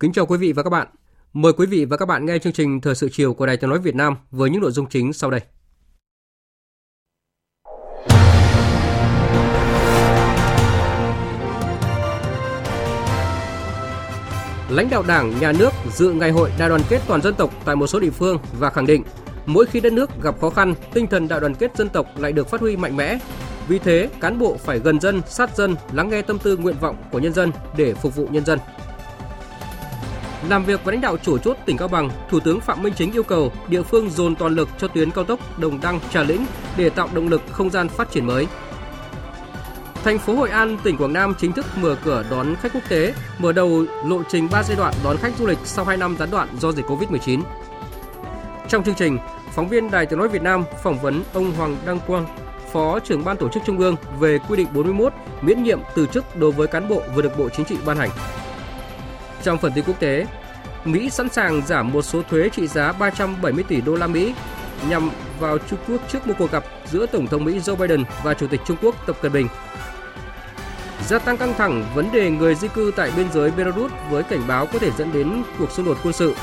Kính chào quý vị và các bạn. Mời quý vị và các bạn nghe chương trình Thời sự chiều của Đài Tiếng nói Việt Nam với những nội dung chính sau đây. Lãnh đạo Đảng, Nhà nước dự ngày hội đại đoàn kết toàn dân tộc tại một số địa phương và khẳng định mỗi khi đất nước gặp khó khăn, tinh thần đại đoàn kết dân tộc lại được phát huy mạnh mẽ. Vì thế, cán bộ phải gần dân, sát dân, lắng nghe tâm tư nguyện vọng của nhân dân để phục vụ nhân dân. Làm việc với lãnh đạo chủ chốt tỉnh Cao Bằng, Thủ tướng Phạm Minh Chính yêu cầu địa phương dồn toàn lực cho tuyến cao tốc Đồng Đăng - Trà Lĩnh để tạo động lực không gian phát triển mới. Thành phố Hội An, tỉnh Quảng Nam chính thức mở cửa đón khách quốc tế, mở đầu lộ trình 3 giai đoạn đón khách du lịch sau 2 năm gián đoạn do dịch Covid-19. Trong chương trình, phóng viên Đài Tiếng nói Việt Nam phỏng vấn ông Hoàng Đăng Quang, Phó trưởng Ban Tổ chức Trung ương về quy định 41 miễn nhiệm từ chức đối với cán bộ vừa được Bộ Chính trị ban hành. Trong phần tin quốc tế, Mỹ sẵn sàng giảm một số thuế trị giá 370 tỷ đô la Mỹ nhằm vào Trung Quốc trước một cuộc gặp giữa Tổng thống Mỹ Joe Biden và Chủ tịch Trung Quốc Tập Cận Bình. Gia tăng căng thẳng vấn đề người di cư tại biên giới Belarus với cảnh báo có thể dẫn đến cuộc xung đột quân sự,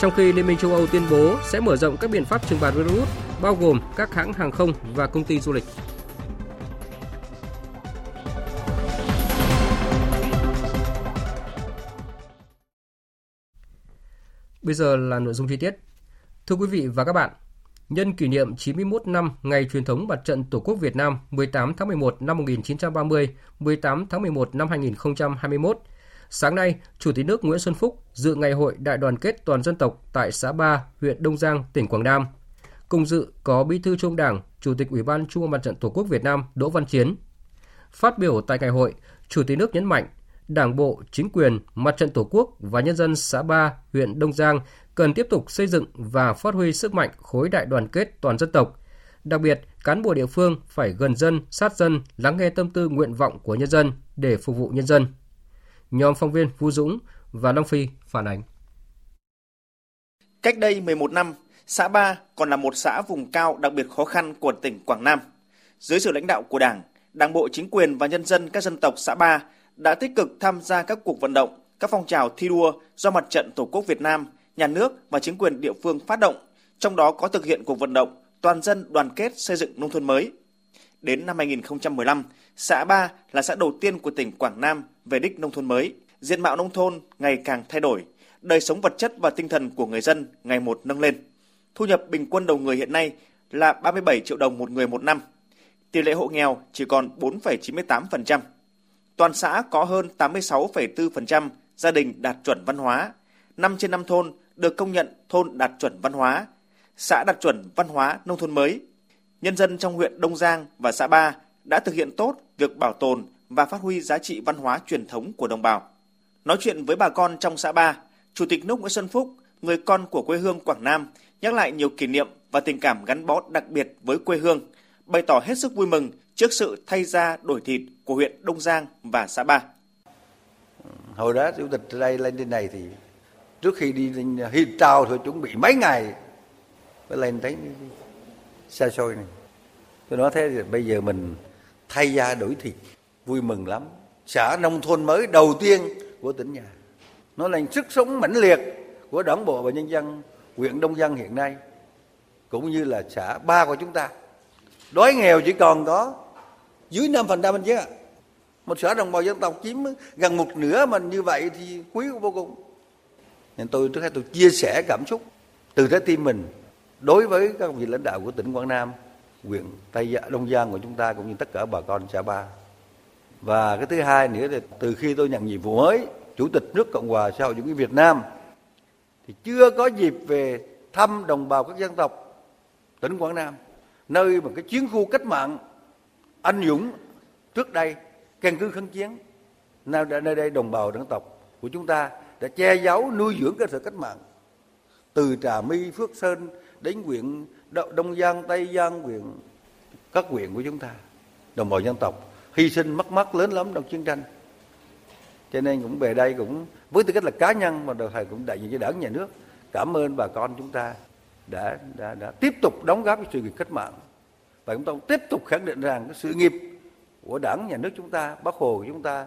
trong khi Liên minh châu Âu tuyên bố sẽ mở rộng các biện pháp trừng phạt Belarus, bao gồm các hãng hàng không và công ty du lịch. Bây giờ là nội dung chi tiết. Thưa quý vị và các bạn, nhân kỷ niệm 91 năm ngày truyền thống Mặt trận Tổ quốc Việt Nam 18 tháng 11 năm 1930, 18 tháng 11 năm 2021, sáng nay, Chủ tịch nước Nguyễn Xuân Phúc dự ngày hội đại đoàn kết toàn dân tộc tại xã Ba, huyện Đông Giang, tỉnh Quảng Nam. Cùng dự có Bí thư Trung ương Đảng, Chủ tịch Ủy ban Trung ương Mặt trận Tổ quốc Việt Nam Đỗ Văn Chiến. Phát biểu tại ngày hội, Chủ tịch nước nhấn mạnh, Đảng bộ, chính quyền, Mặt trận Tổ quốc và nhân dân xã Ba, huyện Đông Giang cần tiếp tục xây dựng và phát huy sức mạnh khối đại đoàn kết toàn dân tộc. Đặc biệt, cán bộ địa phương phải gần dân, sát dân, lắng nghe tâm tư nguyện vọng của nhân dân để phục vụ nhân dân. Nhóm phóng viên Vũ Dũng và Long Phi phản ánh. Cách đây 11 năm, xã Ba còn là một xã vùng cao đặc biệt khó khăn của tỉnh Quảng Nam. Dưới sự lãnh đạo của Đảng, Đảng bộ, chính quyền và nhân dân các dân tộc xã Ba đã tích cực tham gia các cuộc vận động, các phong trào thi đua do Mặt trận Tổ quốc Việt Nam, Nhà nước và chính quyền địa phương phát động, trong đó có thực hiện cuộc vận động toàn dân đoàn kết xây dựng nông thôn mới. Đến năm 2015, xã Ba là xã đầu tiên của tỉnh Quảng Nam về đích nông thôn mới. Diện mạo nông thôn ngày càng thay đổi, đời sống vật chất và tinh thần của người dân ngày một nâng lên. Thu nhập bình quân đầu người hiện nay là 37 triệu đồng một người một năm. Tỷ lệ hộ nghèo chỉ còn 4,98%. Toàn xã có hơn 86,4% gia đình đạt chuẩn văn hóa, 5 trên 5 thôn được công nhận thôn đạt chuẩn văn hóa, xã đạt chuẩn văn hóa nông thôn mới. Nhân dân trong huyện Đông Giang và xã Ba đã thực hiện tốt việc bảo tồn và phát huy giá trị văn hóa truyền thống của đồng bào. Nói chuyện với bà con trong xã Ba, Chủ tịch nước Nguyễn Xuân Phúc, người con của quê hương Quảng Nam, nhắc lại nhiều kỷ niệm và tình cảm gắn bó đặc biệt với quê hương, bày tỏ hết sức vui mừng trước sự thay da đổi thịt của huyện Đông Giang và xã Ba. Hồi đó chủ tịch đây lên trên này thì trước khi đi lên Hiên Tàu thì chuẩn bị mấy ngày mới lên thấy xa xôi này. Tôi nói thế thì bây giờ mình thay da đổi thịt, vui mừng lắm. Xã nông thôn mới đầu tiên của tỉnh nhà. Nó là sức sống mãnh liệt của Đảng bộ và nhân dân huyện Đông Giang hiện nay, cũng như là xã Ba của chúng ta. Đói nghèo chỉ còn có dưới 5% chứ ạ. Một xã đồng bào dân tộc chiếm gần một nửa mình như vậy thì quý vô cùng. Nên tôi chia sẻ cảm xúc từ trái tim mình đối với các vị lãnh đạo của tỉnh Quảng Nam, huyện Tây Đông Giang của chúng ta cũng như tất cả bà con xã Ba. Và cái thứ hai nữa là từ khi tôi nhận nhiệm vụ mới, Chủ tịch nước Cộng hòa xã hội chủ nghĩa Việt Nam, thì chưa có dịp về thăm đồng bào các dân tộc tỉnh Quảng Nam, nơi mà cái chiến khu cách mạng anh dũng trước đây, căn cứ kháng chiến, nơi đây đồng bào dân tộc của chúng ta đã che giấu nuôi dưỡng cơ sở cách mạng, từ Trà My, Phước Sơn đến huyện Đông Giang, Tây Giang, các huyện của chúng ta, đồng bào dân tộc hy sinh mất mát lớn lắm trong chiến tranh. Cho nên cũng về đây, cũng với tư cách là cá nhân mà thầy cũng đại diện cho Đảng, Nhà nước, cảm ơn bà con chúng ta đã tiếp tục đóng góp cho sự nghiệp cách mạng, và chúng ta cũng tiếp tục khẳng định rằng cái sự nghiệp của Đảng, Nhà nước chúng ta, Bác Hồ của chúng ta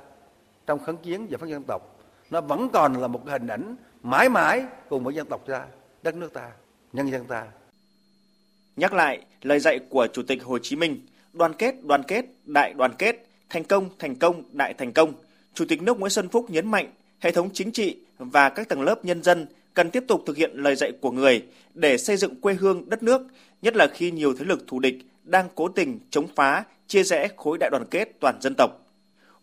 trong kháng chiến giải phóng dân tộc, nó vẫn còn là một hình ảnh mãi mãi cùng với dân tộc ta, đất nước ta, nhân dân ta. Nhắc lại lời dạy của Chủ tịch Hồ Chí Minh, đoàn kết, đại đoàn kết, thành công, đại thành công, Chủ tịch nước Nguyễn Xuân Phúc nhấn mạnh hệ thống chính trị và các tầng lớp nhân dân cần tiếp tục thực hiện lời dạy của người để xây dựng quê hương đất nước, nhất là khi nhiều thế lực thù địch đang cố tình chống phá, chia rẽ khối đại đoàn kết toàn dân tộc.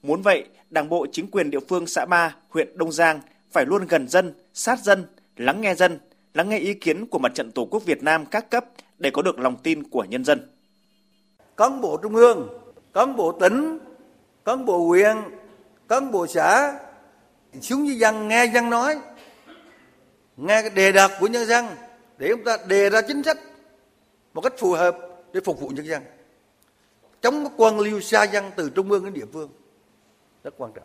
Muốn vậy, Đảng bộ chính quyền địa phương xã Ba, huyện Đông Giang phải luôn gần dân, sát dân, lắng nghe ý kiến của Mặt trận Tổ quốc Việt Nam các cấp để có được lòng tin của nhân dân. Cán bộ trung ương, cán bộ tỉnh, cán bộ huyện, cán bộ xã xuống với dân, nghe dân nói, nghe cái đề đạt của nhân dân để chúng ta đề ra chính sách một cách phù hợp để phục vụ nhân dân, chống quan liêu xa dân từ trung ương đến địa phương rất quan trọng.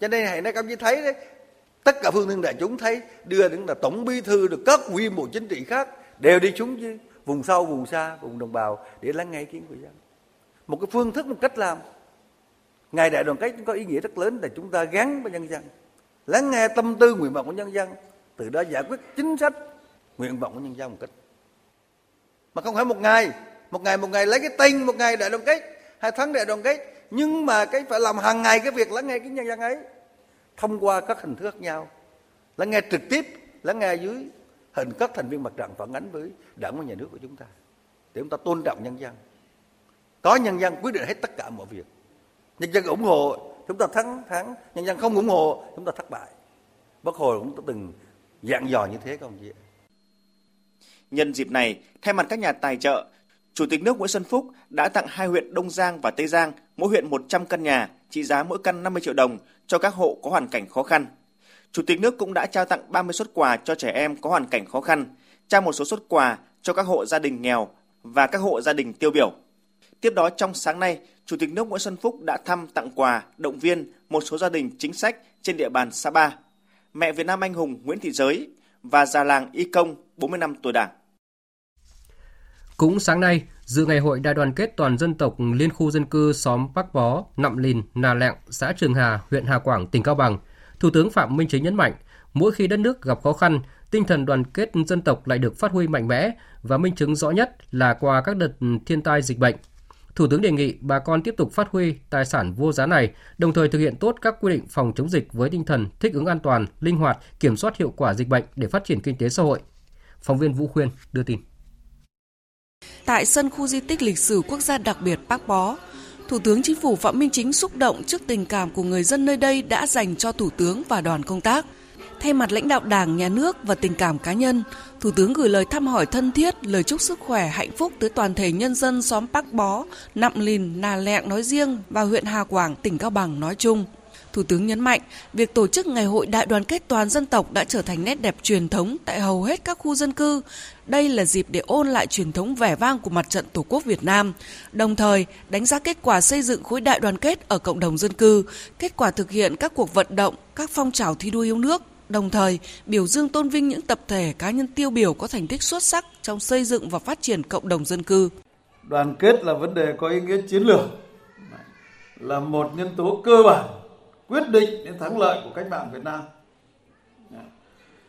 Cho nên hiện nay các ông chí thấy đấy, tất cả phương tiện đại chúng thấy đưa những là tổng bí thư được các ủy viên bộ chính trị khác đều đi xuống chứ vùng sâu, vùng xa, vùng đồng bào để lắng nghe ý kiến của dân. Một cái phương thức, một cách làm. Ngày đại đoàn kết có ý nghĩa rất lớn là chúng ta gắn với nhân dân, lắng nghe tâm tư nguyện vọng của nhân dân, từ đó giải quyết chính sách nguyện vọng của nhân dân một cách. Mà không phải một ngày lấy cái tên một ngày đại đoàn kết, 2 tháng đại đoàn kết, nhưng mà cái phải làm hàng ngày cái việc lắng nghe cái nhân dân ấy thông qua các hình thức khác nhau, lắng nghe trực tiếp, lắng nghe dưới hình các thành viên mặt trận phản ánh với Đảng và Nhà nước của chúng ta, để chúng ta tôn trọng nhân dân. Có nhân dân quyết định hết tất cả mọi việc. Nhân dân ủng hộ chúng ta thắng, nhân dân không ủng hộ chúng ta thất bại. Bác Hồ cũng từng dặn dò như thế các ông chị. Nhân dịp này, thay mặt các nhà tài trợ, Chủ tịch nước Nguyễn Xuân Phúc đã tặng 2 huyện Đông Giang và Tây Giang, mỗi huyện 100 căn nhà, trị giá mỗi căn 50 triệu đồng cho các hộ có hoàn cảnh khó khăn. Chủ tịch nước cũng đã trao tặng 30 suất quà cho trẻ em có hoàn cảnh khó khăn, trao một số suất quà cho các hộ gia đình nghèo và các hộ gia đình tiêu biểu. Tiếp đó trong sáng nay, Chủ tịch nước Nguyễn Xuân Phúc đã thăm, tặng quà, động viên một số gia đình chính sách trên địa bàn Sa Pa, mẹ Việt Nam anh hùng Nguyễn Thị Giới và già làng Y Công 40 năm tuổi Đảng. Cũng sáng nay, dự ngày hội đại đoàn kết toàn dân tộc liên khu dân cư xóm Bắc Bó, Nậm Lìn, Nà Lẹng, xã Trường Hà, huyện Hà Quảng, tỉnh Cao Bằng, Thủ tướng Phạm Minh Chính nhấn mạnh, mỗi khi đất nước gặp khó khăn, tinh thần đoàn kết dân tộc lại được phát huy mạnh mẽ và minh chứng rõ nhất là qua các đợt thiên tai dịch bệnh. Thủ tướng đề nghị bà con tiếp tục phát huy tài sản vô giá này, đồng thời thực hiện tốt các quy định phòng chống dịch với tinh thần thích ứng an toàn, linh hoạt, kiểm soát hiệu quả dịch bệnh để phát triển kinh tế xã hội. Phóng viên Vũ Khuyên đưa tin. Tại sân khu di tích lịch sử quốc gia đặc biệt Park Bó, Thủ tướng Chính phủ Phạm Minh Chính xúc động trước tình cảm của người dân nơi đây đã dành cho Thủ tướng và đoàn công tác. Thay mặt lãnh đạo Đảng, Nhà nước và tình cảm cá nhân, Thủ tướng gửi lời thăm hỏi thân thiết, lời chúc sức khỏe, hạnh phúc tới toàn thể nhân dân xóm Park Bó, Nậm Lìn, Nà Lẹng nói riêng và huyện Hà Quảng, tỉnh Cao Bằng nói chung. Thủ tướng nhấn mạnh, việc tổ chức ngày hội đại đoàn kết toàn dân tộc đã trở thành nét đẹp truyền thống tại hầu hết các khu dân cư. Đây là dịp để ôn lại truyền thống vẻ vang của Mặt trận Tổ quốc Việt Nam, đồng thời đánh giá kết quả xây dựng khối đại đoàn kết ở cộng đồng dân cư, kết quả thực hiện các cuộc vận động, các phong trào thi đua yêu nước, đồng thời biểu dương tôn vinh những tập thể cá nhân tiêu biểu có thành tích xuất sắc trong xây dựng và phát triển cộng đồng dân cư. Đoàn kết là vấn đề có ý nghĩa chiến lược, là một nhân tố cơ bản quyết định đến thắng lợi của cách mạng Việt Nam.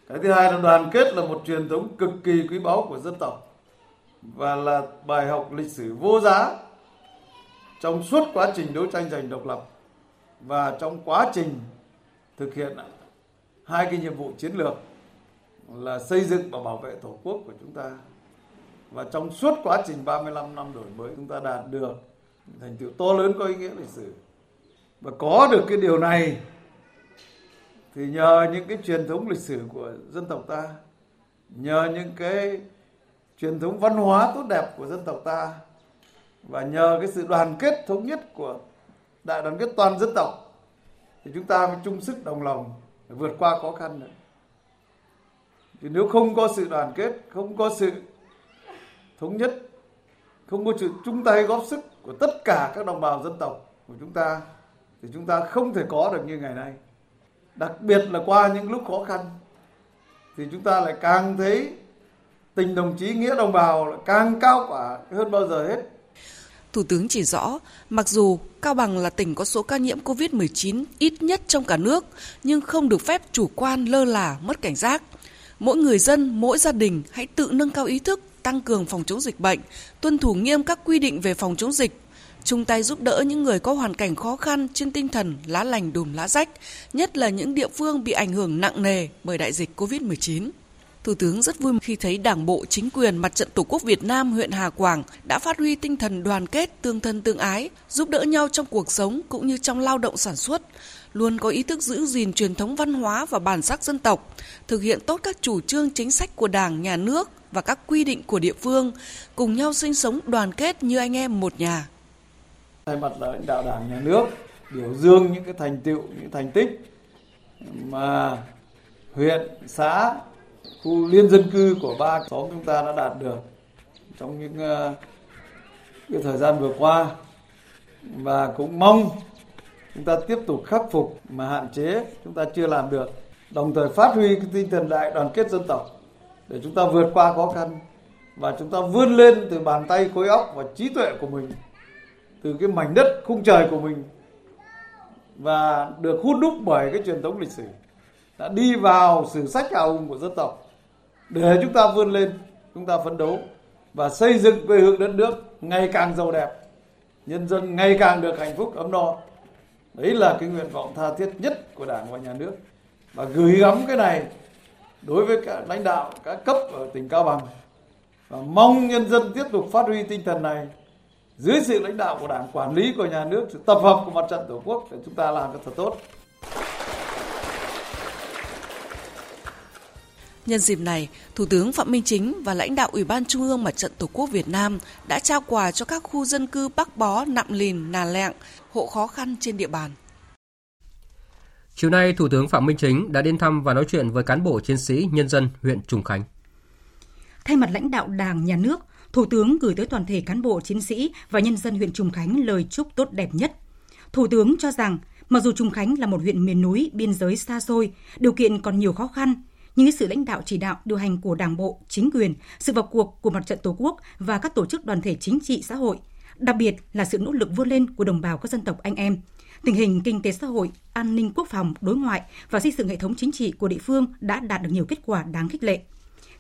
Cái thứ hai là đoàn kết là một truyền thống cực kỳ quý báu của dân tộc và là bài học lịch sử vô giá trong suốt quá trình đấu tranh giành độc lập và trong quá trình thực hiện 2 cái nhiệm vụ chiến lược là xây dựng và bảo vệ Tổ quốc của chúng ta. Và trong suốt quá trình 35 năm đổi mới, chúng ta đạt được thành tựu to lớn có ý nghĩa lịch sử. Và có được cái điều này thì nhờ những cái truyền thống lịch sử của dân tộc ta, nhờ những cái truyền thống văn hóa tốt đẹp của dân tộc ta, và nhờ cái sự đoàn kết thống nhất của đại đoàn kết toàn dân tộc, thì chúng ta mới chung sức đồng lòng để vượt qua khó khăn này. Thì nếu không có sự đoàn kết, không có sự thống nhất, không có sự chung tay góp sức của tất cả các đồng bào dân tộc của chúng ta, thì chúng ta không thể có được như ngày nay. Đặc biệt là qua những lúc khó khăn thì chúng ta lại càng thấy tình đồng chí, nghĩa đồng bào là càng cao cả hơn bao giờ hết. Thủ tướng chỉ rõ, mặc dù Cao Bằng là tỉnh có số ca nhiễm COVID-19 ít nhất trong cả nước, nhưng không được phép chủ quan, lơ là, mất cảnh giác. Mỗi người dân, mỗi gia đình hãy tự nâng cao ý thức, tăng cường phòng chống dịch bệnh, tuân thủ nghiêm các quy định về phòng chống dịch, chung tay giúp đỡ những người có hoàn cảnh khó khăn trên tinh thần lá lành đùm lá rách, nhất là những địa phương bị ảnh hưởng nặng nề bởi đại dịch COVID-19. Thủ tướng rất vui khi thấy Đảng bộ, chính quyền, Mặt trận Tổ quốc Việt Nam huyện Hà Quảng đã phát huy tinh thần đoàn kết, tương thân tương ái, giúp đỡ nhau trong cuộc sống cũng như trong lao động sản xuất, luôn có ý thức giữ gìn truyền thống văn hóa và bản sắc dân tộc, thực hiện tốt các chủ trương chính sách của Đảng, Nhà nước và các quy định của địa phương, cùng nhau sinh sống đoàn kết như anh em một nhà. Thay mặt lãnh đạo Đảng, Nhà nước biểu dương những cái thành tựu, những thành tích mà huyện, xã, khu liên dân cư của ba xóm chúng ta đã đạt được trong những cái thời gian vừa qua, và cũng mong chúng ta tiếp tục khắc phục mà hạn chế chúng ta chưa làm được, đồng thời phát huy cái tinh thần đại đoàn kết dân tộc để chúng ta vượt qua khó khăn và chúng ta vươn lên từ bàn tay, khối óc và trí tuệ của mình, từ cái mảnh đất khung trời của mình, và được hút đúc bởi cái truyền thống lịch sử đã đi vào sử sách hào hùng của dân tộc, để chúng ta vươn lên, chúng ta phấn đấu và xây dựng quê hương đất nước ngày càng giàu đẹp, nhân dân ngày càng được hạnh phúc ấm no. Đấy là cái nguyện vọng tha thiết nhất của Đảng và Nhà nước, và gửi gắm cái này đối với các lãnh đạo các cấp ở tỉnh Cao Bằng, và mong nhân dân tiếp tục phát huy tinh thần này dưới sự lãnh đạo của Đảng, quản lý của Nhà nước, sự tập hợp của Mặt trận Tổ quốc để chúng ta làm cho thật tốt. Nhân dịp này, Thủ tướng Phạm Minh Chính và lãnh đạo Ủy ban Trung ương Mặt trận Tổ quốc Việt Nam đã trao quà cho các khu dân cư Bắc Bó, Nạm Lìn, Nà Lẹng, hộ khó khăn trên địa bàn. Chiều nay, Thủ tướng Phạm Minh Chính đã đến thăm và nói chuyện với cán bộ chiến sĩ nhân dân huyện Trùng Khánh. Thay mặt lãnh đạo Đảng, Nhà nước, Thủ tướng gửi tới toàn thể cán bộ chiến sĩ và nhân dân huyện Trùng Khánh lời chúc tốt đẹp nhất. Thủ tướng cho rằng, mặc dù Trùng Khánh là một huyện miền núi, biên giới xa xôi, điều kiện còn nhiều khó khăn, nhưng sự lãnh đạo chỉ đạo điều hành của Đảng bộ, chính quyền, sự vào cuộc của Mặt trận Tổ quốc và các tổ chức đoàn thể chính trị xã hội, đặc biệt là sự nỗ lực vươn lên của đồng bào các dân tộc anh em, tình hình kinh tế xã hội, an ninh quốc phòng, đối ngoại và xây dựng hệ thống chính trị của địa phương đã đạt được nhiều kết quả đáng khích lệ.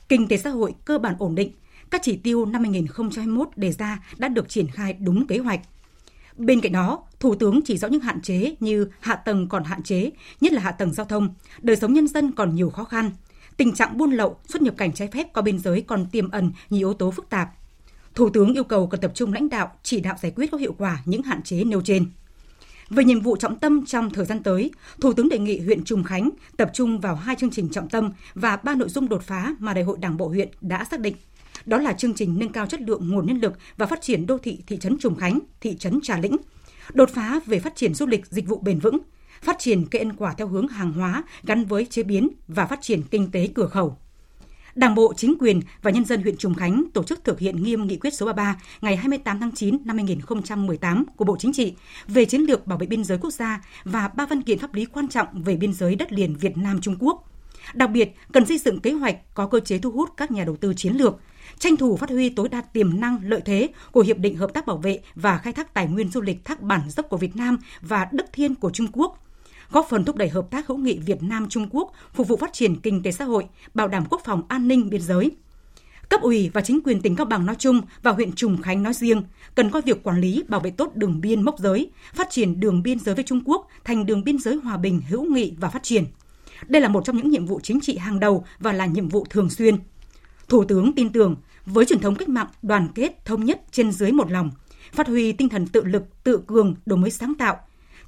Kinh tế xã hội cơ bản ổn định, các chỉ tiêu năm 2021 đề ra đã được triển khai đúng kế hoạch. Bên cạnh đó, Thủ tướng chỉ rõ những hạn chế như hạ tầng còn hạn chế, nhất là hạ tầng giao thông, đời sống nhân dân còn nhiều khó khăn, tình trạng buôn lậu, xuất nhập cảnh trái phép qua biên giới còn tiềm ẩn nhiều yếu tố phức tạp. Thủ tướng yêu cầu cần tập trung lãnh đạo, chỉ đạo giải quyết có hiệu quả những hạn chế nêu trên. Về nhiệm vụ trọng tâm trong thời gian tới, Thủ tướng đề nghị huyện Trùng Khánh tập trung vào 2 chương trình trọng tâm và 3 nội dung đột phá mà Đại hội Đảng bộ huyện đã xác định. Đó là chương trình nâng cao chất lượng nguồn nhân lực và phát triển đô thị thị trấn Trùng Khánh, thị trấn Trà Lĩnh, đột phá về phát triển du lịch dịch vụ bền vững, phát triển cây ăn quả theo hướng hàng hóa gắn với chế biến và phát triển kinh tế cửa khẩu. Đảng bộ, chính quyền và nhân dân huyện Trùng Khánh tổ chức thực hiện nghiêm nghị quyết số 33 ngày 28 tháng 9 năm 2018 của Bộ Chính trị về chiến lược bảo vệ biên giới quốc gia và 3 văn kiện pháp lý quan trọng về biên giới đất liền Việt Nam Trung Quốc. Đặc biệt, cần xây dựng kế hoạch có cơ chế thu hút các nhà đầu tư chiến lược, tranh thủ phát huy tối đa tiềm năng lợi thế của Hiệp định Hợp tác bảo vệ và khai thác tài nguyên du lịch Thác Bản Dốc của Việt Nam và Đức Thiên của Trung Quốc, góp phần thúc đẩy hợp tác hữu nghị Việt Nam-Trung Quốc, phục vụ phát triển kinh tế xã hội, bảo đảm quốc phòng an ninh biên giới. Cấp ủy và chính quyền tỉnh Cao Bằng nói chung và huyện Trùng Khánh nói riêng cần coi việc quản lý, bảo vệ tốt đường biên mốc giới, phát triển đường biên giới với Trung Quốc thành đường biên giới hòa bình, hữu nghị và phát triển. Đây là một trong những nhiệm vụ chính trị hàng đầu và là nhiệm vụ thường xuyên. Thủ tướng tin tưởng, với truyền thống cách mạng đoàn kết, thống nhất trên dưới một lòng, phát huy tinh thần tự lực, tự cường, đổi mới sáng tạo,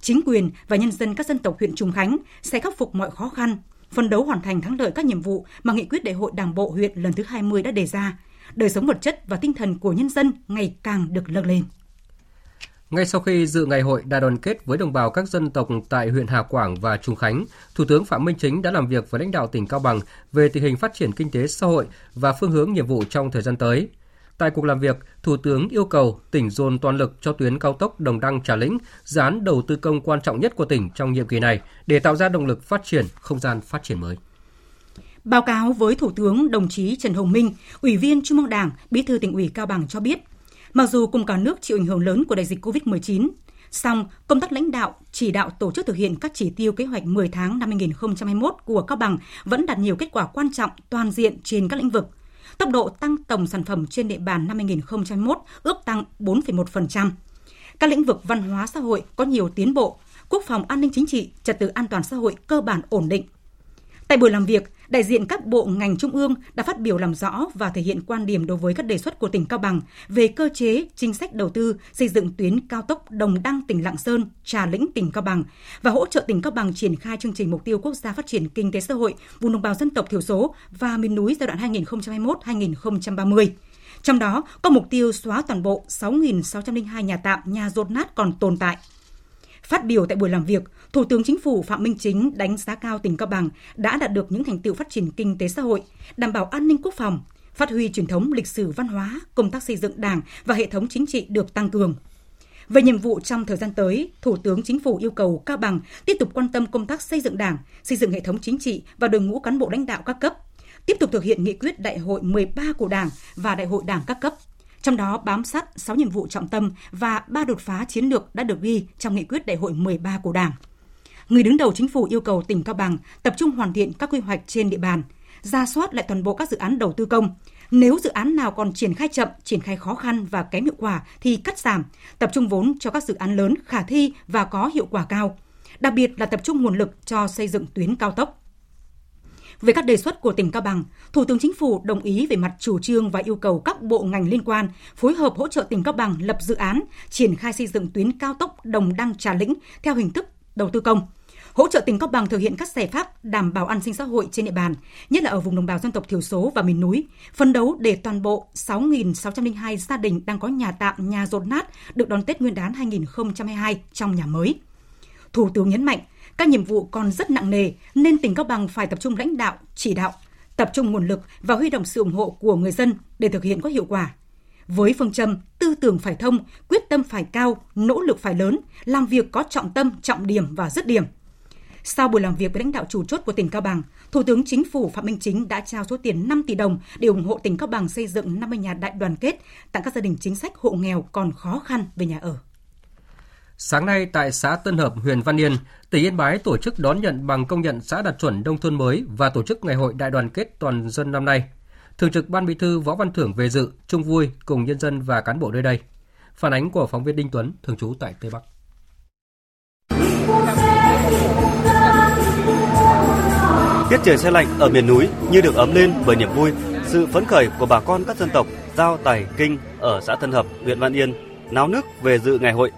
chính quyền và nhân dân các dân tộc huyện Trùng Khánh sẽ khắc phục mọi khó khăn, phấn đấu hoàn thành thắng lợi các nhiệm vụ mà nghị quyết đại hội Đảng bộ huyện lần thứ 20 đã đề ra. Đời sống vật chất và tinh thần của nhân dân ngày càng được nâng lên. Ngay sau khi dự ngày hội đại đoàn kết với đồng bào các dân tộc tại huyện Hà Quảng và Trùng Khánh, Thủ tướng Phạm Minh Chính đã làm việc với lãnh đạo tỉnh Cao Bằng về tình hình phát triển kinh tế xã hội và phương hướng nhiệm vụ trong thời gian tới. Tại cuộc làm việc, Thủ tướng yêu cầu tỉnh dồn toàn lực cho tuyến cao tốc Đồng Đăng - Trà Lĩnh, dự án đầu tư công quan trọng nhất của tỉnh trong nhiệm kỳ này để tạo ra động lực phát triển, không gian phát triển mới. Báo cáo với Thủ tướng, đồng chí Trần Hồng Minh, Ủy viên Trung ương Đảng, Bí thư Tỉnh ủy Cao Bằng cho biết, mặc dù cùng cả nước chịu ảnh hưởng lớn của đại dịch COVID-19, song công tác lãnh đạo, chỉ đạo tổ chức thực hiện các chỉ tiêu kế hoạch 10 tháng năm 2021 của Cao Bằng vẫn đạt nhiều kết quả quan trọng toàn diện trên các lĩnh vực. Tốc độ tăng tổng sản phẩm trên địa bàn năm 2021 ước tăng 4,1%. Các lĩnh vực văn hóa xã hội có nhiều tiến bộ, quốc phòng an ninh chính trị, trật tự an toàn xã hội cơ bản ổn định. Tại buổi làm việc, đại diện các bộ ngành trung ương đã phát biểu làm rõ và thể hiện quan điểm đối với các đề xuất của tỉnh Cao Bằng về cơ chế, chính sách đầu tư xây dựng tuyến cao tốc Đồng Đăng tỉnh Lạng Sơn, Trà Lĩnh tỉnh Cao Bằng và hỗ trợ tỉnh Cao Bằng triển khai chương trình mục tiêu quốc gia phát triển kinh tế xã hội vùng đồng bào dân tộc thiểu số và miền núi giai đoạn 2021-2030. Trong đó có mục tiêu xóa toàn bộ 6.602 nhà tạm, nhà dột nát còn tồn tại. Phát biểu tại buổi làm việc, Thủ tướng Chính phủ Phạm Minh Chính đánh giá cao tỉnh Cao Bằng đã đạt được những thành tựu phát triển kinh tế xã hội, đảm bảo an ninh quốc phòng, phát huy truyền thống lịch sử văn hóa, công tác xây dựng Đảng và hệ thống chính trị được tăng cường. Về nhiệm vụ trong thời gian tới, Thủ tướng Chính phủ yêu cầu Cao Bằng tiếp tục quan tâm công tác xây dựng Đảng, xây dựng hệ thống chính trị và đội ngũ cán bộ lãnh đạo các cấp, tiếp tục thực hiện nghị quyết Đại hội 13 của Đảng và Đại hội Đảng các cấp. Trong đó bám sát 6 nhiệm vụ trọng tâm và 3 đột phá chiến lược đã được ghi trong nghị quyết Đại hội 13 của Đảng. Người đứng đầu Chính phủ yêu cầu tỉnh Cao Bằng tập trung hoàn thiện các quy hoạch trên địa bàn, rà soát lại toàn bộ các dự án đầu tư công. Nếu dự án nào còn triển khai chậm, triển khai khó khăn và kém hiệu quả thì cắt giảm, tập trung vốn cho các dự án lớn khả thi và có hiệu quả cao, đặc biệt là tập trung nguồn lực cho xây dựng tuyến cao tốc. Về các đề xuất của tỉnh Cao Bằng, Thủ tướng Chính phủ đồng ý về mặt chủ trương và yêu cầu các bộ ngành liên quan phối hợp hỗ trợ tỉnh Cao Bằng lập dự án, triển khai xây dựng tuyến cao tốc Đồng Đăng - Trà Lĩnh theo hình thức đầu tư công. Hỗ trợ tỉnh Cao Bằng thực hiện các giải pháp đảm bảo an sinh xã hội trên địa bàn, nhất là ở vùng đồng bào dân tộc thiểu số và miền núi, phấn đấu để toàn bộ 6.602 gia đình đang có nhà tạm, nhà dột nát được đón Tết Nguyên đán 2022 trong nhà mới. Thủ tướng nhấn mạnh, các nhiệm vụ còn rất nặng nề nên tỉnh Cao Bằng phải tập trung lãnh đạo, chỉ đạo, tập trung nguồn lực và huy động sự ủng hộ của người dân để thực hiện có hiệu quả. Với phương châm tư tưởng phải thông, quyết tâm phải cao, nỗ lực phải lớn, làm việc có trọng tâm, trọng điểm và dứt điểm. Sau buổi làm việc với lãnh đạo chủ chốt của tỉnh Cao Bằng, Thủ tướng Chính phủ Phạm Minh Chính đã trao số tiền 5 tỷ đồng để ủng hộ tỉnh Cao Bằng xây dựng 50 nhà đại đoàn kết tặng các gia đình chính sách hộ nghèo còn khó khăn về nhà ở. Sáng nay tại xã Tân Hợp, huyện Văn Yên, tỉnh Yên Bái tổ chức đón nhận bằng công nhận xã đạt chuẩn nông thôn mới và tổ chức ngày hội đại đoàn kết toàn dân năm nay. Thường trực Ban Bí thư Võ Văn Thưởng về dự, chung vui cùng nhân dân và cán bộ nơi đây. Phản ánh của phóng viên Đinh Tuấn, thường trú tại Tây Bắc. Tiết trời se lạnh ở miền núi như được ấm lên bởi niềm vui, sự phấn khởi của bà con các dân tộc Dao, Tày, Kinh ở xã Tân Hợp, huyện Văn Yên náo nức về dự ngày hội.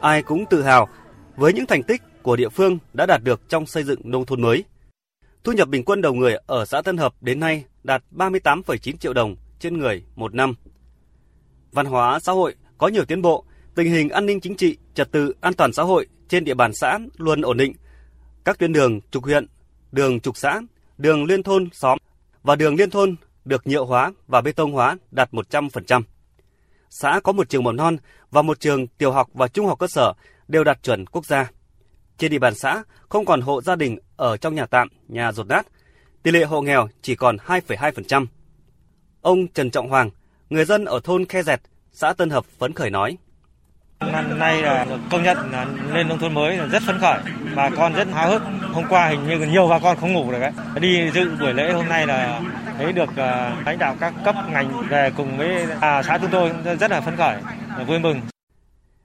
Ai cũng tự hào với những thành tích của địa phương đã đạt được trong xây dựng nông thôn mới. Thu nhập bình quân đầu người ở xã Tân Hợp đến nay đạt 38,9 triệu đồng trên người một năm. Văn hóa xã hội có nhiều tiến bộ, tình hình an ninh chính trị, trật tự an toàn xã hội trên địa bàn xã luôn ổn định. Các tuyến đường trục huyện, đường trục xã, đường liên thôn xóm và đường liên thôn được nhựa hóa và bê tông hóa đạt 100%. Xã có một trường mầm non và một trường tiểu học và trung học cơ sở đều đạt chuẩn quốc gia. Trên địa bàn xã không còn hộ gia đình ở trong nhà tạm, nhà dột nát. Tỷ lệ hộ nghèo chỉ còn 2,2%. Ông Trần Trọng Hoàng, người dân ở thôn Khe Dẹt, xã Tân Hợp phấn khởi nói: "Năm nay là công nhận lên nông thôn mới rất phấn khởi, bà con rất háo hức. Hôm qua hình như nhiều bà con không ngủ được ấy. Đi dự buổi lễ hôm nay là thấy được lãnh đạo các cấp ngành về cùng với xã chúng tôi rất là phấn khởi, vui mừng."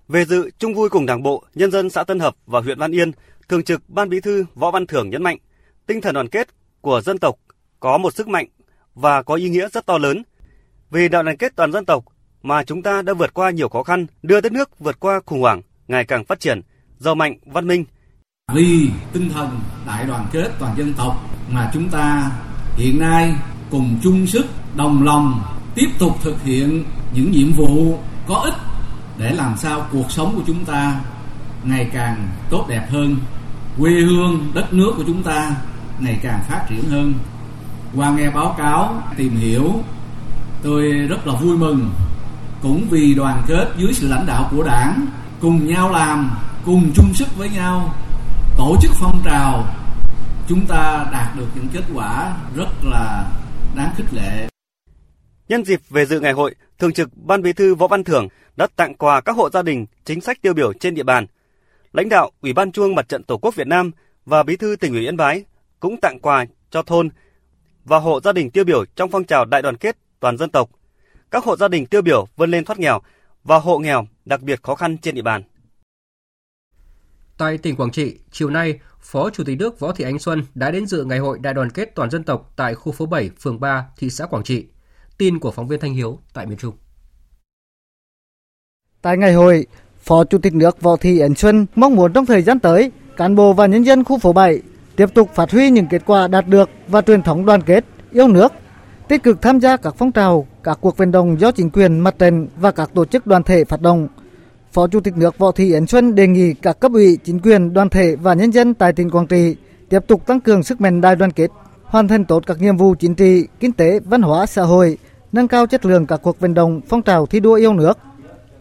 Về dự chung vui cùng Đảng bộ, nhân dân xã Tân Hợp và huyện Văn Yên, Thường trực Ban Bí thư Võ Văn Thưởng nhấn mạnh, tinh thần đoàn kết của dân tộc có một sức mạnh và có ý nghĩa rất to lớn. Vì đại đoàn kết toàn dân tộc mà chúng ta đã vượt qua nhiều khó khăn, đưa đất nước vượt qua khủng hoảng, ngày càng phát triển, giàu mạnh, văn minh. Vì tinh thần đại đoàn kết toàn dân tộc mà chúng ta hiện nay cùng chung sức, đồng lòng tiếp tục thực hiện những nhiệm vụ có ích để làm sao cuộc sống của chúng ta ngày càng tốt đẹp hơn, quê hương, đất nước của chúng ta ngày càng phát triển hơn. Qua nghe báo cáo, tìm hiểu, tôi rất là vui mừng, cũng vì đoàn kết dưới sự lãnh đạo của Đảng, cùng nhau làm, cùng chung sức với nhau, tổ chức phong trào, chúng ta đạt được những kết quả rất là đáng khích lệ. Nhân dịp về dự ngày hội, Thường trực Ban Bí thư Võ Văn Thưởng đã tặng quà các hộ gia đình chính sách tiêu biểu trên địa bàn. Lãnh đạo Ủy ban Trung ương Mặt trận Tổ quốc Việt Nam và Bí thư tỉnh ủy Yên Bái cũng tặng quà cho thôn và hộ gia đình tiêu biểu trong phong trào đại đoàn kết toàn dân tộc, các hộ gia đình tiêu biểu vươn lên thoát nghèo và hộ nghèo đặc biệt khó khăn trên địa bàn. Tại tỉnh Quảng Trị, chiều nay, Phó Chủ tịch nước Võ Thị Ánh Xuân đã đến dự ngày hội đại đoàn kết toàn dân tộc tại khu phố 7, phường 3, thị xã Quảng Trị. Tin của phóng viên Thanh Hiếu tại miền Trung. Tại ngày hội, Phó Chủ tịch nước Võ Thị Ánh Xuân mong muốn trong thời gian tới, cán bộ và nhân dân khu phố 7 tiếp tục phát huy những kết quả đạt được và truyền thống đoàn kết, yêu nước, tích cực tham gia các phong trào, các cuộc vận động do chính quyền, mặt trận và các tổ chức đoàn thể phát động. Phó Chủ tịch nước Võ Thị Ánh Xuân đề nghị các cấp ủy, chính quyền, đoàn thể và nhân dân tại tỉnh Quảng Trị tiếp tục tăng cường sức mạnh đại đoàn kết, hoàn thành tốt các nhiệm vụ chính trị, kinh tế, văn hóa, xã hội, nâng cao chất lượng các cuộc vận động, phong trào thi đua yêu nước,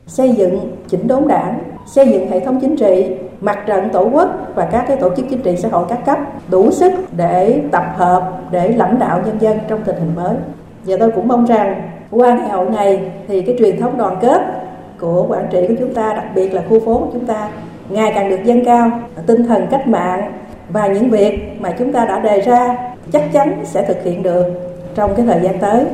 xây dựng chỉnh đốn Đảng, xây dựng hệ thống chính trị, mặt trận tổ quốc và các cái tổ chức chính trị xã hội các cấp đủ sức để tập hợp, để lãnh đạo nhân dân trong tình hình mới. Và tôi cũng mong rằng qua ngày hội này thì cái truyền thống đoàn kết của Quảng Trị của chúng ta, đặc biệt là khu phố của chúng ta, ngày càng được dâng cao, tinh thần cách mạng và những việc mà chúng ta đã đề ra chắc chắn sẽ thực hiện được trong cái thời gian tới.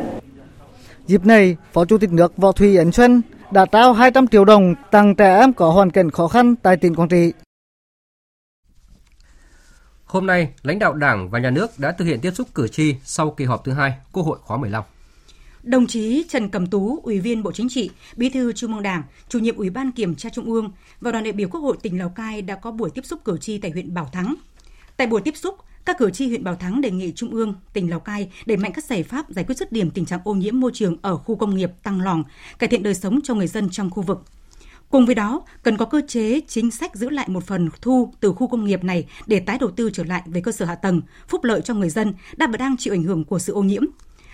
Dịp này, Phó Chủ tịch nước Võ Thị Ánh Xuân đã trao 200 triệu đồng tặng trẻ em có hoàn cảnh khó khăn tại tỉnh Quảng Trị. Hôm nay, lãnh đạo Đảng và Nhà nước đã thực hiện tiếp xúc cử tri sau kỳ họp thứ 2 Quốc hội khóa 15. Đồng chí Trần Cẩm Tú, Ủy viên Bộ Chính trị, Bí thư Trung ương Đảng, Chủ nhiệm Ủy ban Kiểm tra Trung ương và đoàn đại biểu Quốc hội tỉnh Lào Cai đã có buổi tiếp xúc cử tri tại huyện Bảo Thắng. Tại buổi tiếp xúc, các cử tri huyện Bảo Thắng đề nghị Trung ương, tỉnh Lào Cai đẩy mạnh các giải pháp giải quyết dứt điểm tình trạng ô nhiễm môi trường ở khu công nghiệp Tăng Lòng, cải thiện đời sống cho người dân trong khu vực. Cùng với đó, cần có cơ chế, chính sách giữ lại một phần thu từ khu công nghiệp này để tái đầu tư trở lại về cơ sở hạ tầng, phúc lợi cho người dân đang chịu ảnh hưởng của sự ô nhiễm.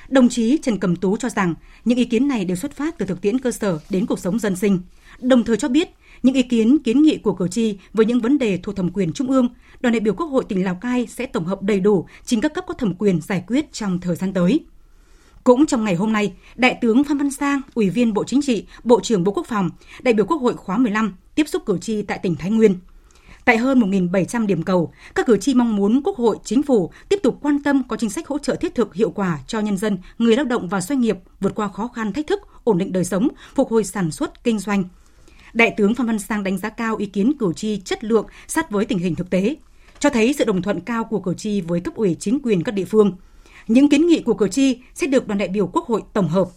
Đồng chí Trần Cẩm Tú cho rằng những ý kiến này đều xuất phát từ thực tiễn cơ sở đến cuộc sống dân sinh, đồng thời cho biết những ý kiến, kiến nghị của cử tri với những vấn đề thuộc thẩm quyền Trung ương, đoàn đại biểu Quốc hội tỉnh Lào Cai sẽ tổng hợp đầy đủ trình các cấp có thẩm quyền giải quyết trong thời gian tới. Cũng trong ngày hôm nay, Đại tướng Phan Văn Giang, Ủy viên Bộ Chính trị, Bộ trưởng Bộ Quốc phòng, đại biểu Quốc hội khóa 15 tiếp xúc cử tri tại tỉnh Thái Nguyên. Tại hơn 1.700 điểm cầu, các cử tri mong muốn Quốc hội, Chính phủ tiếp tục quan tâm có chính sách hỗ trợ thiết thực hiệu quả cho nhân dân, người lao động và doanh nghiệp vượt qua khó khăn thách thức, ổn định đời sống, phục hồi sản xuất, kinh doanh. Đại tướng Phan Văn Giang đánh giá cao ý kiến cử tri chất lượng sát với tình hình thực tế, cho thấy sự đồng thuận cao của cử tri với cấp ủy chính quyền các địa phương. Những kiến nghị của cử tri sẽ được đoàn đại biểu Quốc hội tổng hợp.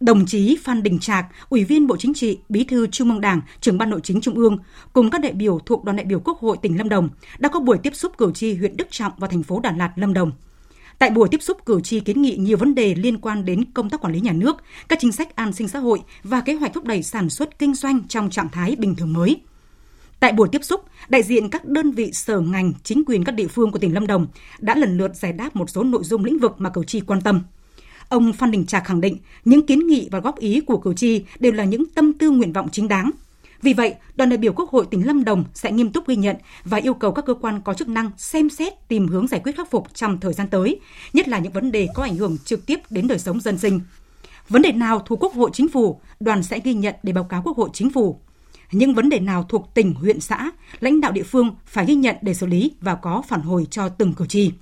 Đồng chí Phan Đình Trạc, Ủy viên Bộ Chính trị, Bí thư Trung ương Đảng, Trưởng Ban Nội chính Trung ương cùng các đại biểu thuộc đoàn đại biểu Quốc hội tỉnh Lâm Đồng đã có buổi tiếp xúc cử tri huyện Đức Trọng và thành phố Đà Lạt, Lâm Đồng. Tại buổi tiếp xúc, cử tri kiến nghị nhiều vấn đề liên quan đến công tác quản lý nhà nước, các chính sách an sinh xã hội và kế hoạch thúc đẩy sản xuất kinh doanh trong trạng thái bình thường mới. Tại buổi tiếp xúc, đại diện các đơn vị sở ngành, chính quyền các địa phương của tỉnh Lâm Đồng đã lần lượt giải đáp một số nội dung lĩnh vực mà cử tri quan tâm. Ông Phan Đình Trạc khẳng định những kiến nghị và góp ý của cử tri đều là những tâm tư nguyện vọng chính đáng. Vì vậy, đoàn đại biểu Quốc hội tỉnh Lâm Đồng sẽ nghiêm túc ghi nhận và yêu cầu các cơ quan có chức năng xem xét tìm hướng giải quyết khắc phục trong thời gian tới, nhất là những vấn đề có ảnh hưởng trực tiếp đến đời sống dân sinh. Vấn đề nào thuộc Quốc hội Chính phủ, đoàn sẽ ghi nhận để báo cáo Quốc hội Chính phủ. Những vấn đề nào thuộc tỉnh, huyện, xã, lãnh đạo địa phương phải ghi nhận để xử lý và có phản hồi cho từng cử tri.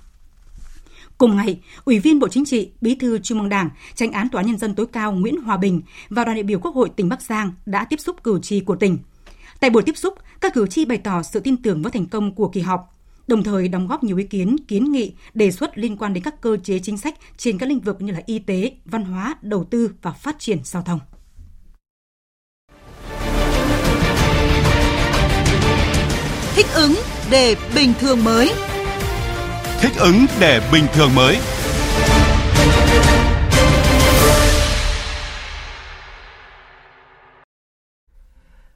Cùng ngày, Ủy viên Bộ Chính trị, Bí thư Trung ương Đảng, Chánh án Tòa án Nhân dân tối cao Nguyễn Hòa Bình và đoàn đại biểu Quốc hội tỉnh Bắc Giang đã tiếp xúc cử tri của tỉnh. Tại buổi tiếp xúc, các cử tri bày tỏ sự tin tưởng vào thành công của kỳ họp, đồng thời đóng góp nhiều ý kiến, kiến nghị, đề xuất liên quan đến các cơ chế chính sách trên các lĩnh vực như là y tế, văn hóa, đầu tư và phát triển giao thông. Thích ứng để bình thường mới. Thích ứng để bình thường mới.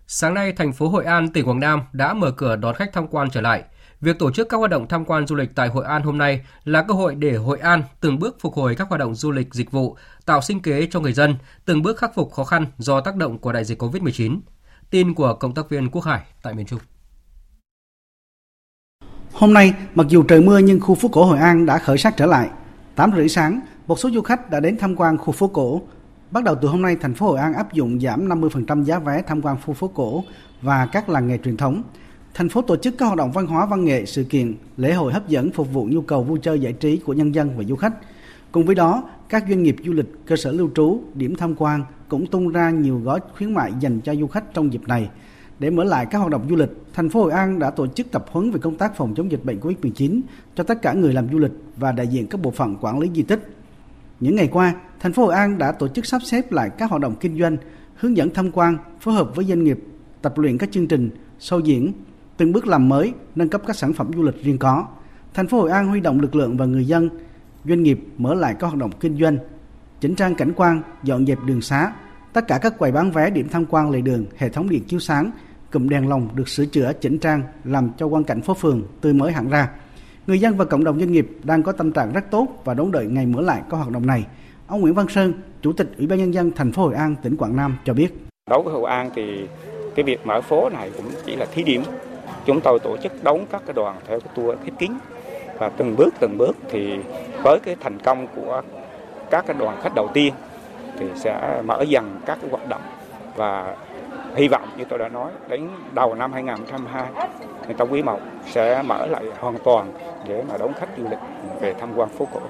Sáng nay, thành phố Hội An, tỉnh Quảng Nam đã mở cửa đón khách tham quan trở lại. Việc tổ chức các hoạt động tham quan du lịch tại Hội An hôm nay là cơ hội để Hội An từng bước phục hồi các hoạt động du lịch dịch vụ, tạo sinh kế cho người dân, từng bước khắc phục khó khăn do tác động của đại dịch COVID-19. Tin của cộng tác viên Quốc Hải tại miền Trung. Hôm nay, mặc dù trời mưa nhưng khu phố cổ Hội An đã khởi sắc trở lại. 8 rưỡi sáng, một số du khách đã đến tham quan khu phố cổ. Bắt đầu từ hôm nay, thành phố Hội An áp dụng giảm 50% giá vé tham quan khu phố cổ và các làng nghề truyền thống. Thành phố tổ chức các hoạt động văn hóa, văn nghệ, sự kiện, lễ hội hấp dẫn phục vụ nhu cầu vui chơi giải trí của nhân dân và du khách. Cùng với đó, các doanh nghiệp du lịch, cơ sở lưu trú, điểm tham quan cũng tung ra nhiều gói khuyến mại dành cho du khách trong dịp này. Để mở lại các hoạt động du lịch, thành phố Hội An đã tổ chức tập huấn về công tác phòng chống dịch bệnh COVID-19 cho tất cả người làm du lịch và đại diện các bộ phận quản lý di tích. Những ngày qua, thành phố Hội An đã tổ chức sắp xếp lại các hoạt động kinh doanh, hướng dẫn tham quan, phối hợp với doanh nghiệp, tập luyện các chương trình, show diễn, từng bước làm mới, nâng cấp các sản phẩm du lịch riêng có. Thành phố Hội An huy động lực lượng và người dân, doanh nghiệp mở lại các hoạt động kinh doanh, chỉnh trang cảnh quan, dọn dẹp đường xá. Tất cả các quầy bán vé, điểm tham quan lề đường, hệ thống điện chiếu sáng, cụm đèn lồng được sửa chữa, chỉnh trang, làm cho quang cảnh phố phường tươi mới hẳn ra. Người dân và cộng đồng doanh nghiệp đang có tâm trạng rất tốt và đón đợi ngày mở lại các hoạt động này. Ông Nguyễn Văn Sơn, Chủ tịch Ủy ban Nhân dân thành phố Hội An, tỉnh Quảng Nam cho biết. Đối với Hội An thì cái việc mở phố này cũng chỉ là thí điểm. Chúng tôi tổ chức đón các cái đoàn theo cái tour khép kín và từng bước thì với cái thành công của các cái đoàn khách đầu tiên thì sẽ mở dần các cái hoạt động và hy vọng như tôi đã nói đến đầu năm 2022 trong quý 1 sẽ mở lại hoàn toàn để mà đón khách du lịch về tham quan phố cổ.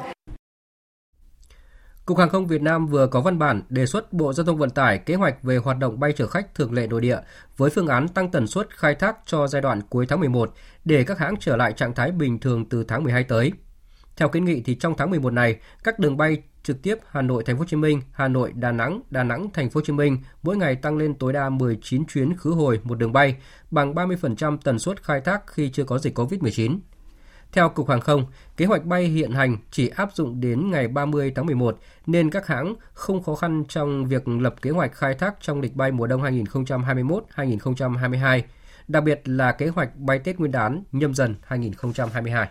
Cục Hàng không Việt Nam vừa có văn bản đề xuất Bộ Giao thông Vận tải kế hoạch về hoạt động bay chở khách thường lệ nội địa với phương án tăng tần suất khai thác cho giai đoạn cuối tháng 11 để các hãng trở lại trạng thái bình thường từ tháng 12 tới. Theo kiến nghị thì trong tháng 11 này, các đường bay trực tiếp Hà Nội Thành phố Hồ Chí Minh, Hà Nội Đà Nẵng Thành phố Hồ Chí Minh mỗi ngày tăng lên tối đa 19 chuyến khứ hồi một đường bay, bằng 30% tần suất khai thác khi chưa có dịch COVID-19. Theo Cục Hàng không, kế hoạch bay hiện hành chỉ áp dụng đến ngày 30 tháng 11 nên các hãng không khó khăn trong việc lập kế hoạch khai thác trong lịch bay mùa đông 2021-2022, đặc biệt là kế hoạch bay Tết Nguyên đán Nhâm Dần 2022.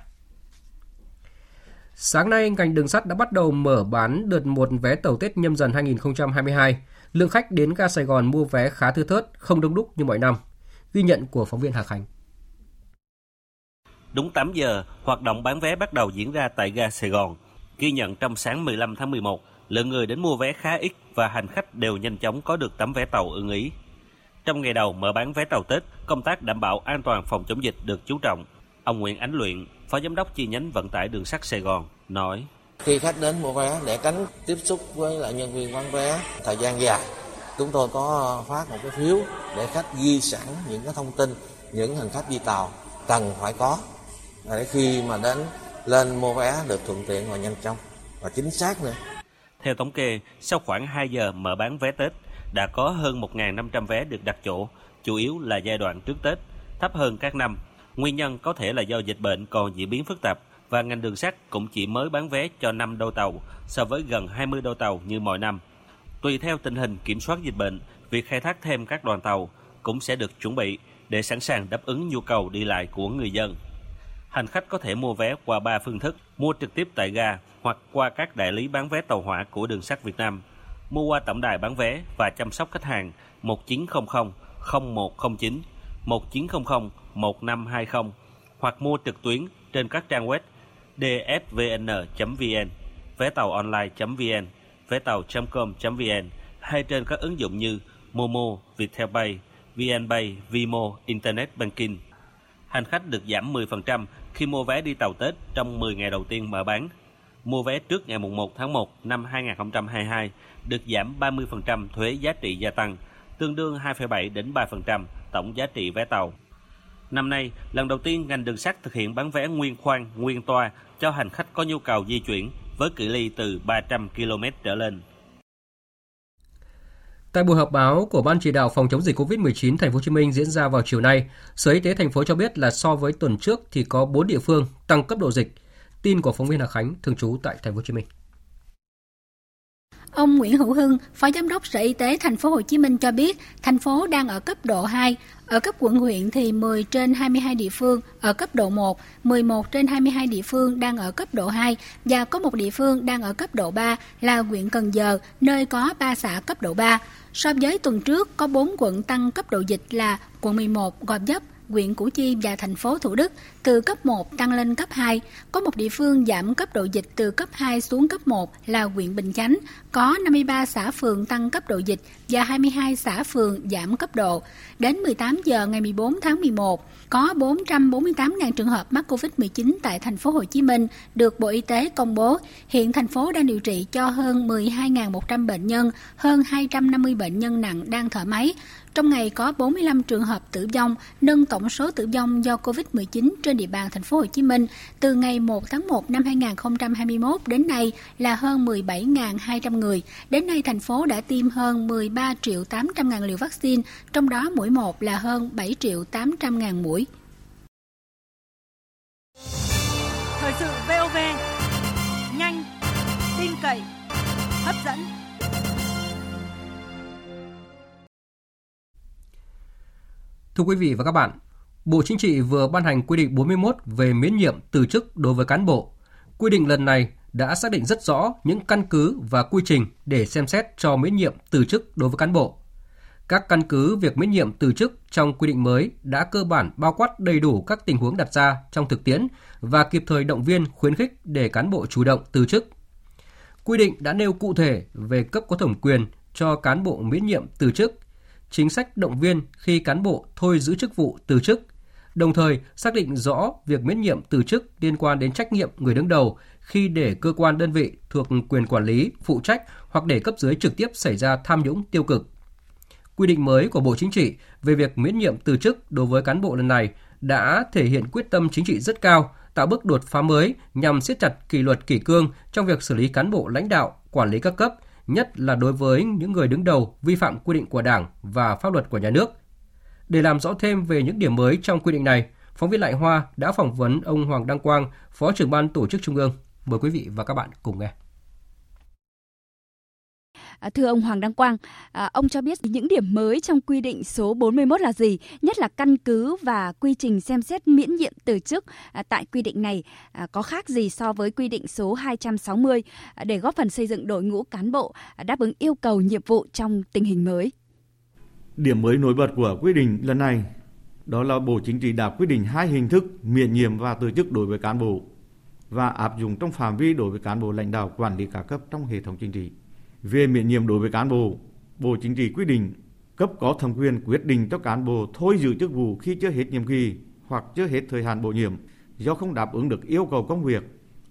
Sáng nay, ngành đường sắt đã bắt đầu mở bán đợt một vé tàu Tết Nhâm Dần 2022. Lượng khách đến ga Sài Gòn mua vé khá thưa thớt, không đông đúc như mọi năm. Ghi nhận của phóng viên Hà Khánh. Đúng 8 giờ, hoạt động bán vé bắt đầu diễn ra tại ga Sài Gòn. Ghi nhận trong sáng 15 tháng 11, lượng người đến mua vé khá ít và hành khách đều nhanh chóng có được tấm vé tàu ưng ý. Trong ngày đầu mở bán vé tàu Tết, công tác đảm bảo an toàn phòng chống dịch được chú trọng. Ông Nguyễn Ánh Luyện, Phó Giám đốc chi nhánh vận tải đường sắt Sài Gòn nói: Khi khách đến mua vé để tránh tiếp xúc với lại nhân viên bán vé thời gian dài, chúng tôi có phát một cái phiếu để khách ghi sẵn những cái thông tin những hành khách đi tàu cần phải có để khi mà đến lên mua vé được thuận tiện và nhanh chóng và chính xác nữa. Theo thống kê, sau khoảng 2 giờ mở bán vé Tết đã có hơn 1.500 vé được đặt chỗ, chủ yếu là giai đoạn trước Tết, thấp hơn các năm. Nguyên nhân có thể là do dịch bệnh còn diễn biến phức tạp và ngành đường sắt cũng chỉ mới bán vé cho 5 đôi tàu so với gần 20 đôi tàu như mọi năm. Tùy theo tình hình kiểm soát dịch bệnh, việc khai thác thêm các đoàn tàu cũng sẽ được chuẩn bị để sẵn sàng đáp ứng nhu cầu đi lại của người dân. Hành khách có thể mua vé qua 3 phương thức: mua trực tiếp tại ga hoặc qua các đại lý bán vé tàu hỏa của đường sắt Việt Nam, mua qua tổng đài bán vé và chăm sóc khách hàng 1900 0109, 1900 1520 hoặc mua trực tuyến trên các trang web dsvn.vn, vé tàu online.vn, vé tàu.com.vn hay trên các ứng dụng như Momo, Viettelpay, VNPay, Vimo, Internet Banking. Hành khách được giảm 10% khi mua vé đi tàu Tết trong 10 ngày đầu tiên mở bán. Mua vé trước ngày 1 tháng 1 năm 2022 được giảm 30% thuế giá trị gia tăng, tương đương 2,7 đến 3% tổng giá trị vé tàu. Năm nay, lần đầu tiên ngành đường sắt thực hiện bán vé nguyên khoang, nguyên toa cho hành khách có nhu cầu di chuyển với cự ly từ 300 km trở lên. Tại buổi họp báo của Ban chỉ đạo phòng chống dịch COVID-19 Thành phố Hồ Chí Minh diễn ra vào chiều nay, Sở Y tế thành phố cho biết là so với tuần trước thì có 4 địa phương tăng cấp độ dịch. Tin của phóng viên Hà Khánh thường trú tại Thành phố Hồ Chí Minh. Ông Nguyễn Hữu Hưng, Phó Giám đốc Sở Y tế Thành phố Hồ Chí Minh cho biết, thành phố đang ở cấp độ 2, ở cấp quận huyện thì 10 trên 22 địa phương ở cấp độ 1, 11 trên 22 địa phương đang ở cấp độ 2 và có một địa phương đang ở cấp độ 3 là huyện Cần Giờ, nơi có 3 xã cấp độ 3. So với tuần trước có 4 quận tăng cấp độ dịch là quận 11, Gò Vấp, huyện Củ Chi và thành phố Thủ Đức từ cấp 1 tăng lên cấp 2. Có một địa phương giảm cấp độ dịch từ cấp 2 xuống cấp 1 là huyện Bình Chánh. Có 53 xã phường tăng cấp độ dịch và 22 xã phường giảm cấp độ. Đến 18 giờ ngày 14 tháng 11, có 448.000 trường hợp mắc COVID-19 tại thành phố Hồ Chí Minh được Bộ Y tế công bố. Hiện thành phố đang điều trị cho hơn 12.100 bệnh nhân, hơn 250 bệnh nhân nặng đang thở máy. Trong ngày có 45 trường hợp tử vong, nâng tổng số tử vong do COVID-19 trên địa bàn thành phố Hồ Chí Minh từ ngày 1 tháng 1 năm 2021 đến nay là hơn 17.200 người. Đến nay thành phố đã tiêm hơn 13.800.000 liều vaccine, trong đó mũi 1 là hơn 7.800.000 mũi. Thời sự VOV, nhanh, tin cậy, hấp dẫn. Thưa quý vị và các bạn, Bộ Chính trị vừa ban hành quy định 41 về miễn nhiệm từ chức đối với cán bộ. Quy định lần này đã xác định rất rõ những căn cứ và quy trình để xem xét cho miễn nhiệm từ chức đối với cán bộ. Các căn cứ việc miễn nhiệm từ chức trong quy định mới đã cơ bản bao quát đầy đủ các tình huống đặt ra trong thực tiễn và kịp thời động viên khuyến khích để cán bộ chủ động từ chức. Quy định đã nêu cụ thể về cấp có thẩm quyền cho cán bộ miễn nhiệm từ chức, chính sách động viên khi cán bộ thôi giữ chức vụ từ chức, đồng thời xác định rõ việc miễn nhiệm từ chức liên quan đến trách nhiệm người đứng đầu khi để cơ quan đơn vị thuộc quyền quản lý, phụ trách hoặc để cấp dưới trực tiếp xảy ra tham nhũng tiêu cực. Quy định mới của Bộ Chính trị về việc miễn nhiệm từ chức đối với cán bộ lần này đã thể hiện quyết tâm chính trị rất cao, tạo bước đột phá mới nhằm siết chặt kỷ luật kỷ cương trong việc xử lý cán bộ lãnh đạo, quản lý các cấp, nhất là đối với những người đứng đầu vi phạm quy định của Đảng và pháp luật của nhà nước. Để làm rõ thêm về những điểm mới trong quy định này, phóng viên Lại Hoa đã phỏng vấn ông Hoàng Đăng Quang, Phó trưởng Ban Tổ chức Trung ương. Mời quý vị và các bạn cùng nghe. Thưa ông Hoàng Đăng Quang, ông cho biết những điểm mới trong quy định số 41 là gì, nhất là căn cứ và quy trình xem xét miễn nhiệm từ chức tại quy định này có khác gì so với quy định số 260 để góp phần xây dựng đội ngũ cán bộ đáp ứng yêu cầu nhiệm vụ trong tình hình mới. Điểm mới nổi bật của quy định lần này đó là Bộ Chính trị đã quy định hai hình thức miễn nhiệm và từ chức đối với cán bộ và áp dụng trong phạm vi đối với cán bộ lãnh đạo quản lý các cấp trong hệ thống chính trị. Về miễn nhiệm đối với cán bộ, Bộ Chính trị quy định cấp có thẩm quyền quyết định cho cán bộ thôi giữ chức vụ khi chưa hết nhiệm kỳ hoặc chưa hết thời hạn bổ nhiệm do không đáp ứng được yêu cầu công việc,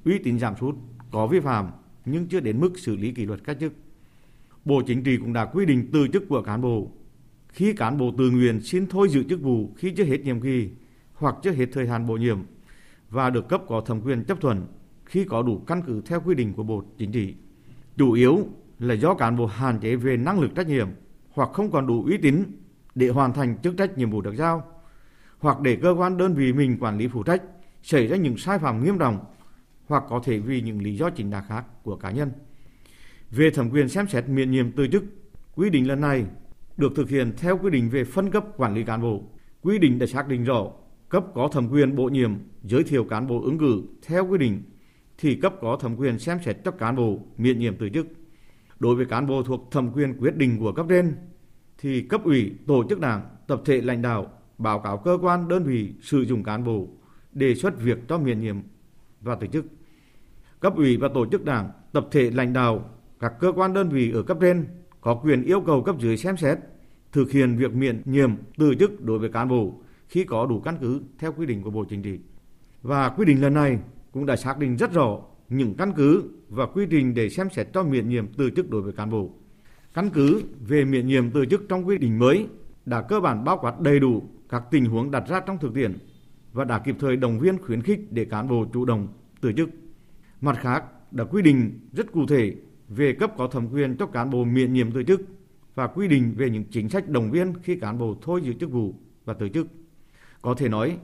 uy tín giảm sút, có vi phạm nhưng chưa đến mức xử lý kỷ luật cách chức. Bộ Chính trị cũng đã quy định từ chức của cán bộ khi cán bộ tự nguyện xin thôi giữ chức vụ khi chưa hết nhiệm kỳ hoặc chưa hết thời hạn bổ nhiệm và được cấp có thẩm quyền chấp thuận khi có đủ căn cứ theo quy định của Bộ Chính trị. Chủ yếu là do cán bộ hạn chế về năng lực trách nhiệm hoặc không còn đủ uy tín để hoàn thành chức trách nhiệm vụ được giao hoặc để cơ quan đơn vị mình quản lý phụ trách xảy ra những sai phạm nghiêm trọng hoặc có thể vì những lý do chính đáng khác của cá nhân. Về thẩm quyền xem xét miễn nhiệm từ chức, quy định lần này được thực hiện theo quy định về phân cấp quản lý cán bộ. Quy định đã xác định rõ cấp có thẩm quyền bổ nhiệm giới thiệu cán bộ ứng cử theo quy định thì cấp có thẩm quyền xem xét cho cán bộ miễn nhiệm từ chức. Đối với cán bộ thuộc thẩm quyền quyết định của cấp trên thì cấp ủy, tổ chức đảng, tập thể lãnh đạo báo cáo cơ quan đơn vị sử dụng cán bộ đề xuất việc cho miễn nhiệm và từ chức. Cấp ủy và tổ chức đảng, tập thể lãnh đạo các cơ quan đơn vị ở cấp trên có quyền yêu cầu cấp dưới xem xét thực hiện việc miễn nhiệm từ chức đối với cán bộ khi có đủ căn cứ theo quy định của Bộ Chính trị. Và quy định lần này cũng đã xác định rất rõ những căn cứ và quy trình để xem xét cho miễn nhiệm từ chức đối với cán bộ. Căn cứ về miễn nhiệm từ chức trong quy định mới đã cơ bản bao quát đầy đủ các tình huống đặt ra trong thực tiễn và đã kịp thời động viên khuyến khích để cán bộ chủ động từ chức. Mặt khác, đã quy định rất cụ thể về cấp có thẩm quyền cho cán bộ miễn nhiệm từ chức và quy định về những chính sách động viên khi cán bộ thôi giữ chức vụ và từ chức. Có thể nói,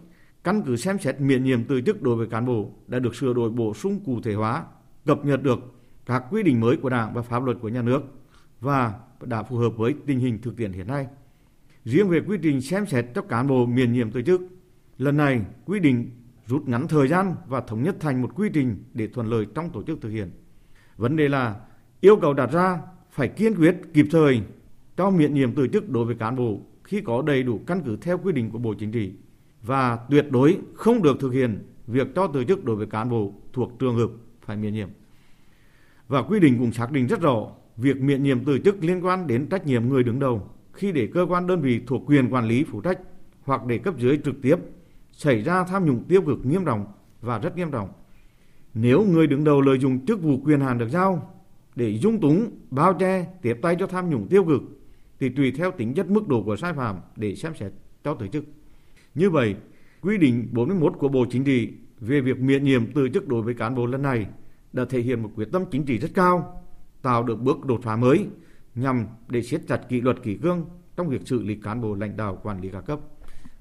căn cứ xem xét miễn nhiệm từ chức đối với cán bộ đã được sửa đổi bổ sung cụ thể hóa, cập nhật được các quy định mới của Đảng và pháp luật của nhà nước và đã phù hợp với tình hình thực tiễn hiện nay. Riêng về quy trình xem xét cho cán bộ miễn nhiệm từ chức, lần này quy định rút ngắn thời gian và thống nhất thành một quy trình để thuận lợi trong tổ chức thực hiện. Vấn đề là yêu cầu đặt ra phải kiên quyết kịp thời cho miễn nhiệm từ chức đối với cán bộ khi có đầy đủ căn cứ theo quy định của Bộ Chính trị và tuyệt đối không được thực hiện việc cho từ chức đối với cán bộ thuộc trường hợp phải miễn nhiệm. Và quy định cũng xác định rất rõ việc miễn nhiệm từ chức liên quan đến trách nhiệm người đứng đầu khi để cơ quan đơn vị thuộc quyền quản lý phụ trách hoặc để cấp dưới trực tiếp xảy ra tham nhũng tiêu cực nghiêm trọng và rất nghiêm trọng. Nếu người đứng đầu lợi dụng chức vụ quyền hạn được giao để dung túng, bao che, tiếp tay cho tham nhũng tiêu cực thì tùy theo tính chất mức độ của sai phạm để xem xét cho từ chức. Như vậy, quy định 41 của Bộ Chính trị về việc miễn nhiệm từ chức đối với cán bộ lần này đã thể hiện một quyết tâm chính trị rất cao, tạo được bước đột phá mới nhằm để siết chặt kỷ luật kỷ cương trong việc xử lý cán bộ lãnh đạo quản lý các cấp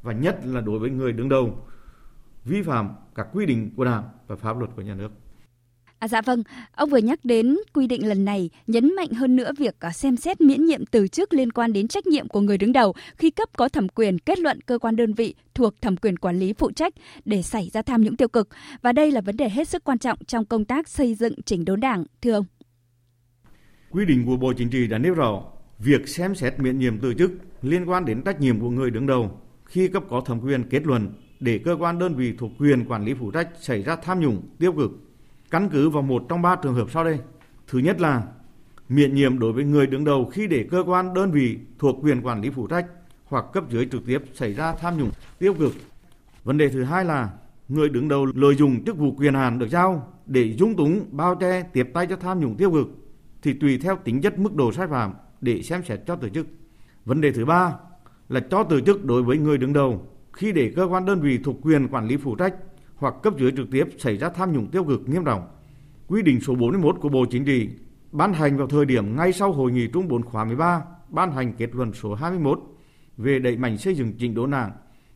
và nhất là đối với người đứng đầu vi phạm các quy định của Đảng và pháp luật của nhà nước. Dạ vâng, ông vừa nhắc đến quy định lần này nhấn mạnh hơn nữa việc xem xét miễn nhiệm từ chức liên quan đến trách nhiệm của người đứng đầu khi cấp có thẩm quyền kết luận cơ quan đơn vị thuộc thẩm quyền quản lý phụ trách để xảy ra tham nhũng tiêu cực. Và đây là vấn đề hết sức quan trọng trong công tác xây dựng chỉnh đốn Đảng, thưa ông. Quy định của Bộ Chính trị đã nêu rõ việc xem xét miễn nhiệm từ chức liên quan đến trách nhiệm của người đứng đầu khi cấp có thẩm quyền kết luận để cơ quan đơn vị thuộc quyền quản lý phụ trách xảy ra tham nhũng tiêu cực căn cứ vào một trong ba trường hợp sau đây. Thứ nhất là miễn nhiệm đối với người đứng đầu khi để cơ quan đơn vị thuộc quyền quản lý phụ trách hoặc cấp dưới trực tiếp xảy ra tham nhũng tiêu cực. Vấn đề thứ hai là người đứng đầu lợi dụng chức vụ quyền hạn được giao để dung túng, bao che, tiếp tay cho tham nhũng tiêu cực thì tùy theo tính chất mức độ sai phạm để xem xét cho từ chức. Vấn đề thứ ba là cho từ chức đối với người đứng đầu khi để cơ quan đơn vị thuộc quyền quản lý phụ trách hoặc cấp dưới trực tiếp xảy ra tham nhũng tiêu cực nghiêm trọng. Quy định số 41 của Bộ Chính trị ban hành vào thời điểm ngay sau Hội nghị Trung ương khóa 13 ban hành kết luận số 21 về đẩy mạnh xây dựng chỉnh đốn Đảng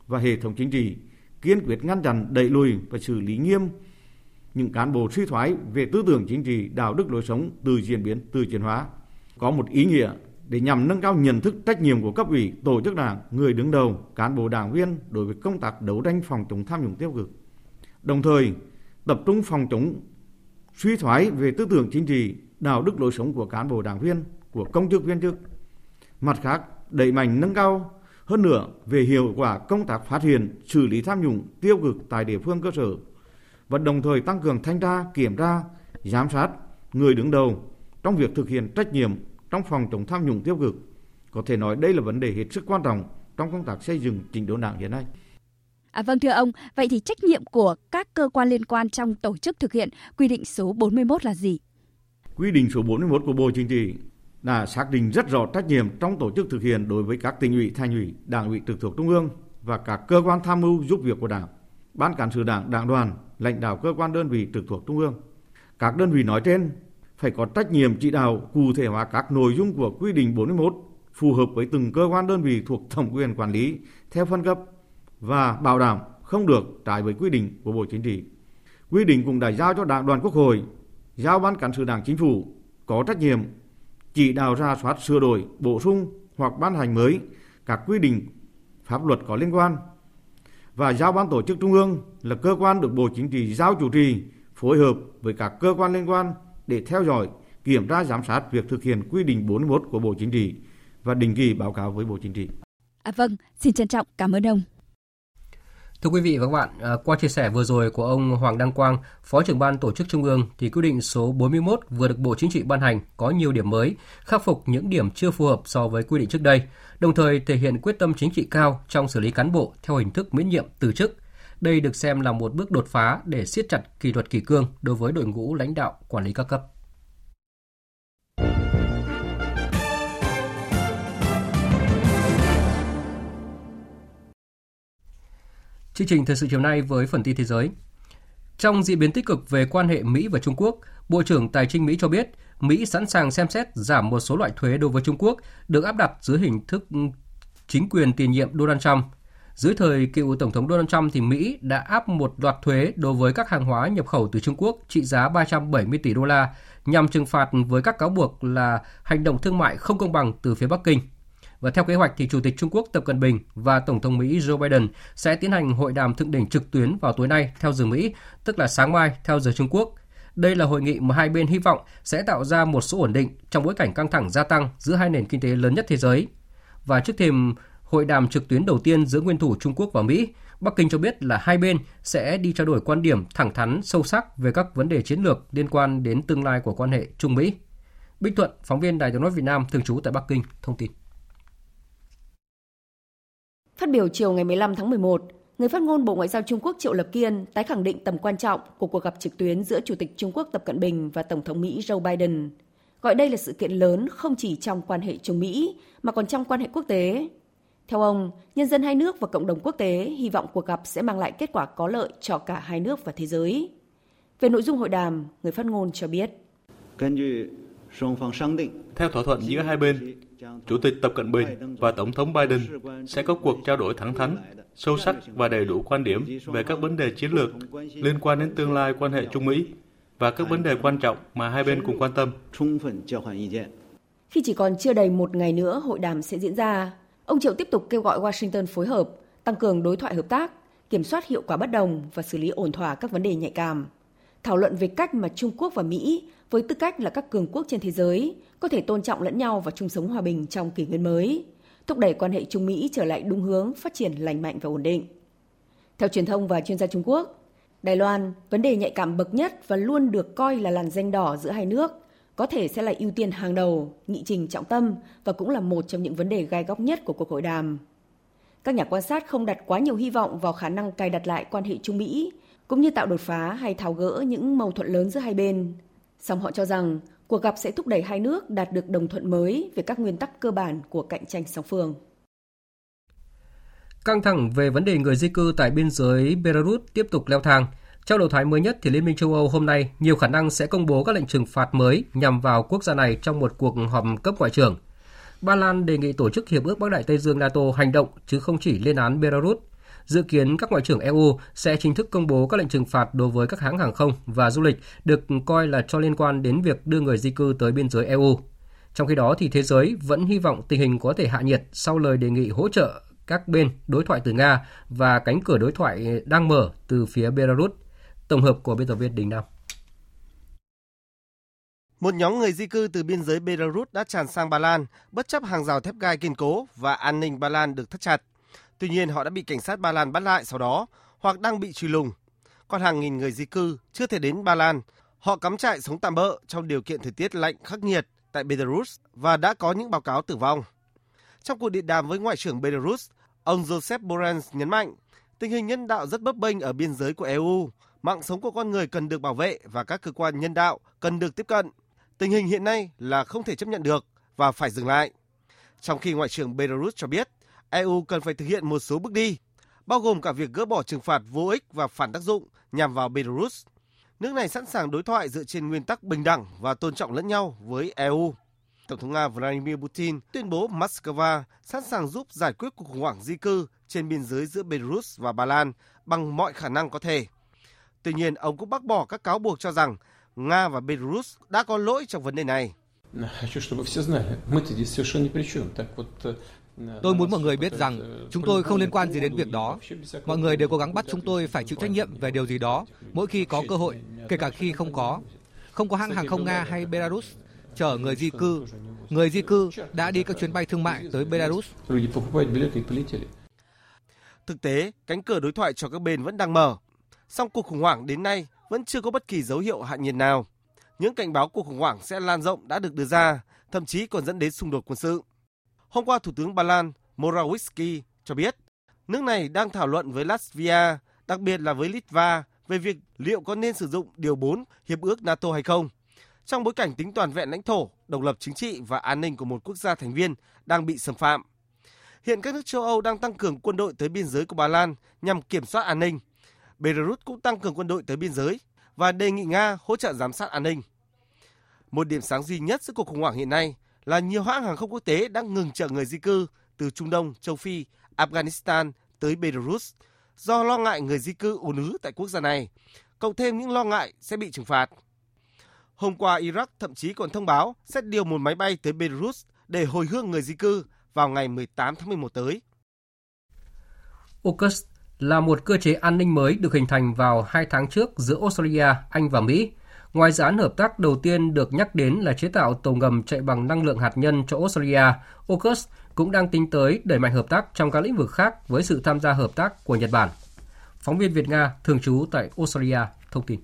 và hệ thống chính trị, kiên quyết ngăn chặn, đẩy lùi và xử lý nghiêm những cán bộ suy thoái về tư tưởng chính trị, đạo đức lối sống, tự diễn biến, tự chuyển hóa, có một ý nghĩa để nhằm nâng cao nhận thức trách nhiệm của cấp ủy, tổ chức Đảng, người đứng đầu, cán bộ đảng viên đối với công tác đấu tranh phòng chống tham nhũng tiêu cực. Đồng thời, tập trung phòng chống suy thoái về tư tưởng chính trị, đạo đức lối sống của cán bộ đảng viên, của công chức viên chức. Mặt khác, đẩy mạnh nâng cao hơn nữa về hiệu quả công tác phát hiện, xử lý tham nhũng tiêu cực tại địa phương cơ sở và đồng thời tăng cường thanh tra, kiểm tra, giám sát người đứng đầu trong việc thực hiện trách nhiệm trong phòng chống tham nhũng tiêu cực. Có thể nói đây là vấn đề hết sức quan trọng trong công tác xây dựng chỉnh đốn Đảng hiện nay. Vâng thưa ông, vậy thì trách nhiệm của các cơ quan liên quan trong tổ chức thực hiện quy định số 41 là gì? Quy định số 41 của Bộ Chính trị đã xác định rất rõ trách nhiệm trong tổ chức thực hiện đối với các tỉnh ủy, thành ủy, đảng ủy trực thuộc trung ương và các cơ quan tham mưu giúp việc của Đảng, ban cán sự Đảng, đảng đoàn, lãnh đạo cơ quan đơn vị trực thuộc trung ương. Các đơn vị nói trên phải có trách nhiệm chỉ đạo cụ thể hóa các nội dung của quy định 41 phù hợp với từng cơ quan đơn vị thuộc thẩm quyền quản lý theo phân cấp và bảo đảm không được trái với quy định của Bộ Chính trị. Quy định cũng đã giao cho Đảng đoàn Quốc hội, giao ban cán sự Đảng Chính phủ có trách nhiệm chỉ đạo rà soát, sửa đổi, bổ sung hoặc ban hành mới các quy định pháp luật có liên quan và giao ban tổ chức trung ương là cơ quan được Bộ Chính trị giao chủ trì phối hợp với các cơ quan liên quan để theo dõi, kiểm tra, giám sát việc thực hiện quy định 41 của Bộ Chính trị và định kỳ báo cáo với Bộ Chính trị. Vâng, xin trân trọng cảm ơn ông. Thưa quý vị và các bạn, qua chia sẻ vừa rồi của ông Hoàng Đăng Quang, Phó trưởng ban tổ chức Trung ương, thì quyết định số 41 vừa được Bộ Chính trị ban hành có nhiều điểm mới, khắc phục những điểm chưa phù hợp so với quy định trước đây, đồng thời thể hiện quyết tâm chính trị cao trong xử lý cán bộ theo hình thức miễn nhiệm từ chức. Đây được xem là một bước đột phá để siết chặt kỷ luật kỷ cương đối với đội ngũ lãnh đạo quản lý các cấp. Chương trình thời sự chiều nay với phần tin thế giới. Trong diễn biến tích cực về quan hệ Mỹ và Trung Quốc, Bộ trưởng Tài chính Mỹ cho biết, Mỹ sẵn sàng xem xét giảm một số loại thuế đối với Trung Quốc được áp đặt dưới hình thức chính quyền tiền nhiệm Donald Trump. Dưới thời cựu Tổng thống Donald Trump thì Mỹ đã áp một loạt thuế đối với các hàng hóa nhập khẩu từ Trung Quốc trị giá 370 tỷ đô la nhằm trừng phạt với các cáo buộc là hành động thương mại không công bằng từ phía Bắc Kinh. Và theo kế hoạch thì Chủ tịch Trung Quốc Tập Cận Bình và Tổng thống Mỹ Joe Biden sẽ tiến hành hội đàm thượng đỉnh trực tuyến vào tối nay theo giờ Mỹ, tức là sáng mai theo giờ Trung Quốc. Đây là hội nghị mà hai bên hy vọng sẽ tạo ra một sự ổn định trong bối cảnh căng thẳng gia tăng giữa hai nền kinh tế lớn nhất thế giới. Và trước thềm hội đàm trực tuyến đầu tiên giữa nguyên thủ Trung Quốc và Mỹ, Bắc Kinh cho biết là hai bên sẽ đi trao đổi quan điểm thẳng thắn sâu sắc về các vấn đề chiến lược liên quan đến tương lai của quan hệ Trung-Mỹ. Bích Thuận, phóng viên Đài Tiếng nói Việt Nam thường trú tại Bắc Kinh, thông tin. Phát biểu chiều ngày 15 tháng 11, người phát ngôn Bộ Ngoại giao Trung Quốc Triệu Lập Kiên tái khẳng định tầm quan trọng của cuộc gặp trực tuyến giữa Chủ tịch Trung Quốc Tập Cận Bình và Tổng thống Mỹ Joe Biden, gọi đây là sự kiện lớn không chỉ trong quan hệ Trung-Mỹ mà còn trong quan hệ quốc tế. Theo ông, nhân dân hai nước và cộng đồng quốc tế hy vọng cuộc gặp sẽ mang lại kết quả có lợi cho cả hai nước và thế giới. Về nội dung hội đàm, người phát ngôn cho biết. Theo thỏa thuận giữa hai bên, Chủ tịch Tập Cận Bình và Tổng thống Biden sẽ có cuộc trao đổi thẳng thắn, sâu sắc và đầy đủ quan điểm về các vấn đề chiến lược liên quan đến tương lai quan hệ Trung-Mỹ và các vấn đề quan trọng mà hai bên cùng quan tâm. Khi chỉ còn chưa đầy một ngày nữa hội đàm sẽ diễn ra, ông Triệu tiếp tục kêu gọi Washington phối hợp, tăng cường đối thoại hợp tác, kiểm soát hiệu quả bất đồng và xử lý ổn thỏa các vấn đề nhạy cảm. Thảo luận về cách mà Trung Quốc và Mỹ, với tư cách là các cường quốc trên thế giới, có thể tôn trọng lẫn nhau và chung sống hòa bình trong kỷ nguyên mới, thúc đẩy quan hệ Trung-Mỹ trở lại đúng hướng, phát triển lành mạnh và ổn định. Theo truyền thông và chuyên gia Trung Quốc, Đài Loan, vấn đề nhạy cảm bậc nhất và luôn được coi là làn ranh đỏ giữa hai nước, có thể sẽ là ưu tiên hàng đầu, nghị trình trọng tâm và cũng là một trong những vấn đề gai góc nhất của cuộc hội đàm. Các nhà quan sát không đặt quá nhiều hy vọng vào khả năng cài đặt lại quan hệ Trung-Mỹ, cũng như tạo đột phá hay tháo gỡ những mâu thuẫn lớn giữa hai bên. Song họ cho rằng cuộc gặp sẽ thúc đẩy hai nước đạt được đồng thuận mới về các nguyên tắc cơ bản của cạnh tranh song phương. Căng thẳng về vấn đề người di cư tại biên giới Belarus tiếp tục leo thang. Trong động thái mới nhất thì Liên minh châu Âu hôm nay nhiều khả năng sẽ công bố các lệnh trừng phạt mới nhằm vào quốc gia này trong một cuộc họp cấp ngoại trưởng. Ba Lan đề nghị tổ chức Hiệp ước Bắc Đại Tây Dương NATO hành động chứ không chỉ lên án Belarus. Dự kiến các ngoại trưởng EU sẽ chính thức công bố các lệnh trừng phạt đối với các hãng hàng không và du lịch được coi là cho liên quan đến việc đưa người di cư tới biên giới EU. Trong khi đó thì thế giới vẫn hy vọng tình hình có thể hạ nhiệt sau lời đề nghị hỗ trợ các bên đối thoại từ Nga và cánh cửa đối thoại đang mở từ phía Belarus. Tổng hợp của biên tập viên Đình Nam. Một nhóm người di cư từ biên giới Belarus đã tràn sang Ba Lan, bất chấp hàng rào thép gai kiên cố và an ninh Ba Lan được thắt chặt. Tuy nhiên, họ đã bị cảnh sát Ba Lan bắt lại sau đó hoặc đang bị truy lùng. Còn hàng nghìn người di cư chưa thể đến Ba Lan. Họ cắm trại sống tạm bỡ trong điều kiện thời tiết lạnh khắc nghiệt tại Belarus và đã có những báo cáo tử vong. Trong cuộc điện đàm với Ngoại trưởng Belarus, ông Joseph Borans nhấn mạnh tình hình nhân đạo rất bấp bênh ở biên giới của EU. Mạng sống của con người cần được bảo vệ và các cơ quan nhân đạo cần được tiếp cận. Tình hình hiện nay là không thể chấp nhận được và phải dừng lại. Trong khi Ngoại trưởng Belarus cho biết, EU cần phải thực hiện một số bước đi, bao gồm cả việc gỡ bỏ trừng phạt vô ích và phản tác dụng nhằm vào Belarus. Nước này sẵn sàng đối thoại dựa trên nguyên tắc bình đẳng và tôn trọng lẫn nhau với EU. Tổng thống Nga Vladimir Putin tuyên bố Moscow sẵn sàng giúp giải quyết cuộc khủng hoảng di cư trên biên giới giữa Belarus và Ba Lan bằng mọi khả năng có thể. Tuy nhiên, ông cũng bác bỏ các cáo buộc cho rằng Nga và Belarus đã có lỗi trong vấn đề này. Tôi muốn mọi người biết rằng chúng tôi không liên quan gì đến việc đó. Mọi người đều cố gắng bắt chúng tôi phải chịu trách nhiệm về điều gì đó mỗi khi có cơ hội, kể cả khi không có. Không có hãng hàng không Nga hay Belarus chở người di cư. Người di cư đã đi các chuyến bay thương mại tới Belarus. Thực tế, cánh cửa đối thoại cho các bên vẫn đang mở. Song cuộc khủng hoảng đến nay vẫn chưa có bất kỳ dấu hiệu hạ nhiệt nào. Những cảnh báo cuộc khủng hoảng sẽ lan rộng đã được đưa ra, thậm chí còn dẫn đến xung đột quân sự. Hôm qua, Thủ tướng Ba Lan Morawiecki cho biết nước này đang thảo luận với Latvia, đặc biệt là với Litva, về việc liệu có nên sử dụng Điều 4 Hiệp ước NATO hay không, trong bối cảnh tính toàn vẹn lãnh thổ, độc lập chính trị và an ninh của một quốc gia thành viên đang bị xâm phạm. Hiện các nước châu Âu đang tăng cường quân đội tới biên giới của Ba Lan nhằm kiểm soát an ninh. Belarus cũng tăng cường quân đội tới biên giới và đề nghị Nga hỗ trợ giám sát an ninh. Một điểm sáng duy nhất giữa cuộc khủng hoảng hiện nay là nhiều hãng hàng không quốc tế đã ngừng chở người di cư từ Trung Đông, Châu Phi, Afghanistan tới Belarus do lo ngại người di cư ùn ứ tại quốc gia này, cộng thêm những lo ngại sẽ bị trừng phạt. Hôm qua, Iraq thậm chí còn thông báo sẽ điều một máy bay tới Belarus để hồi hương người di cư vào ngày 18 tháng 11 tới. AUKUS là một cơ chế an ninh mới được hình thành vào 2 tháng trước giữa Australia, Anh và Mỹ. Ngoài dự án hợp tác đầu tiên được nhắc đến là chế tạo tàu ngầm chạy bằng năng lượng hạt nhân cho Australia, AUKUS cũng đang tính tới đẩy mạnh hợp tác trong các lĩnh vực khác với sự tham gia hợp tác của Nhật Bản. Phóng viên Việt-Nga thường trú tại Australia thông tin.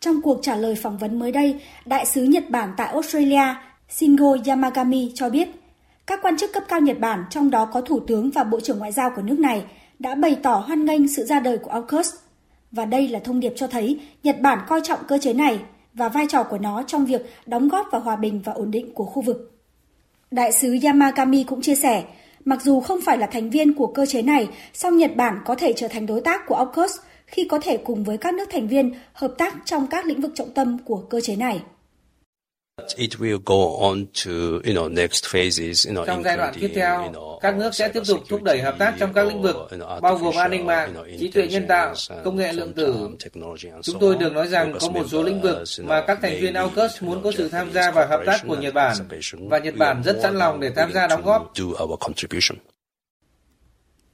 Trong cuộc trả lời phỏng vấn mới đây, Đại sứ Nhật Bản tại Australia Shingo Yamagami cho biết, các quan chức cấp cao Nhật Bản, trong đó có Thủ tướng và Bộ trưởng Ngoại giao của nước này, đã bày tỏ hoan nghênh sự ra đời của AUKUS. Và đây là thông điệp cho thấy Nhật Bản coi trọng cơ chế này và vai trò của nó trong việc đóng góp vào hòa bình và ổn định của khu vực. Đại sứ Yamagami cũng chia sẻ, mặc dù không phải là thành viên của cơ chế này, song Nhật Bản có thể trở thành đối tác của AUKUS khi có thể cùng với các nước thành viên hợp tác trong các lĩnh vực trọng tâm của cơ chế này. Trong giai đoạn tiếp theo, các nước sẽ tiếp tục thúc đẩy hợp tác trong các lĩnh vực, bao gồm an ninh mạng, trí tuệ nhân tạo, công nghệ lượng tử. Chúng tôi được nói rằng có một số lĩnh vực mà các thành viên AUKUS muốn có sự tham gia và hợp tác của Nhật Bản, và Nhật Bản rất sẵn lòng để tham gia đóng góp.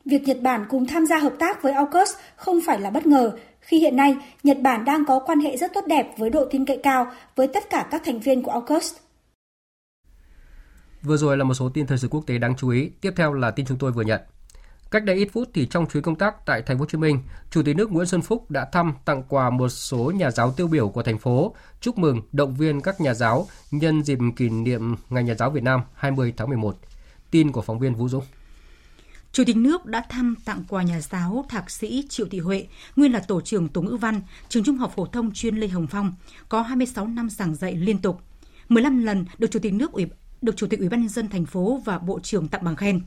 Việc Nhật Bản cùng tham gia hợp tác với AUKUS không phải là bất ngờ, khi hiện nay Nhật Bản đang có quan hệ rất tốt đẹp với độ tin cậy cao với tất cả các thành viên của AUKUS. Vừa rồi là một số tin thời sự quốc tế đáng chú ý, tiếp theo là tin chúng tôi vừa nhận. Cách đây ít phút thì trong chuyến công tác tại thành phố Hồ Chí Minh, Chủ tịch nước Nguyễn Xuân Phúc đã thăm tặng quà một số nhà giáo tiêu biểu của thành phố, chúc mừng động viên các nhà giáo nhân dịp kỷ niệm Ngày Nhà giáo Việt Nam 20 tháng 11. Tin của phóng viên Vũ Dũng. Chủ tịch nước đã thăm tặng quà nhà giáo Thạc sĩ Triệu Thị Huệ, nguyên là tổ trưởng Tổ ngữ văn, trường Trung học phổ thông chuyên Lê Hồng Phong, có 26 năm giảng dạy liên tục, 15 lần được Chủ tịch Ủy ban nhân dân thành phố và Bộ trưởng tặng bằng khen.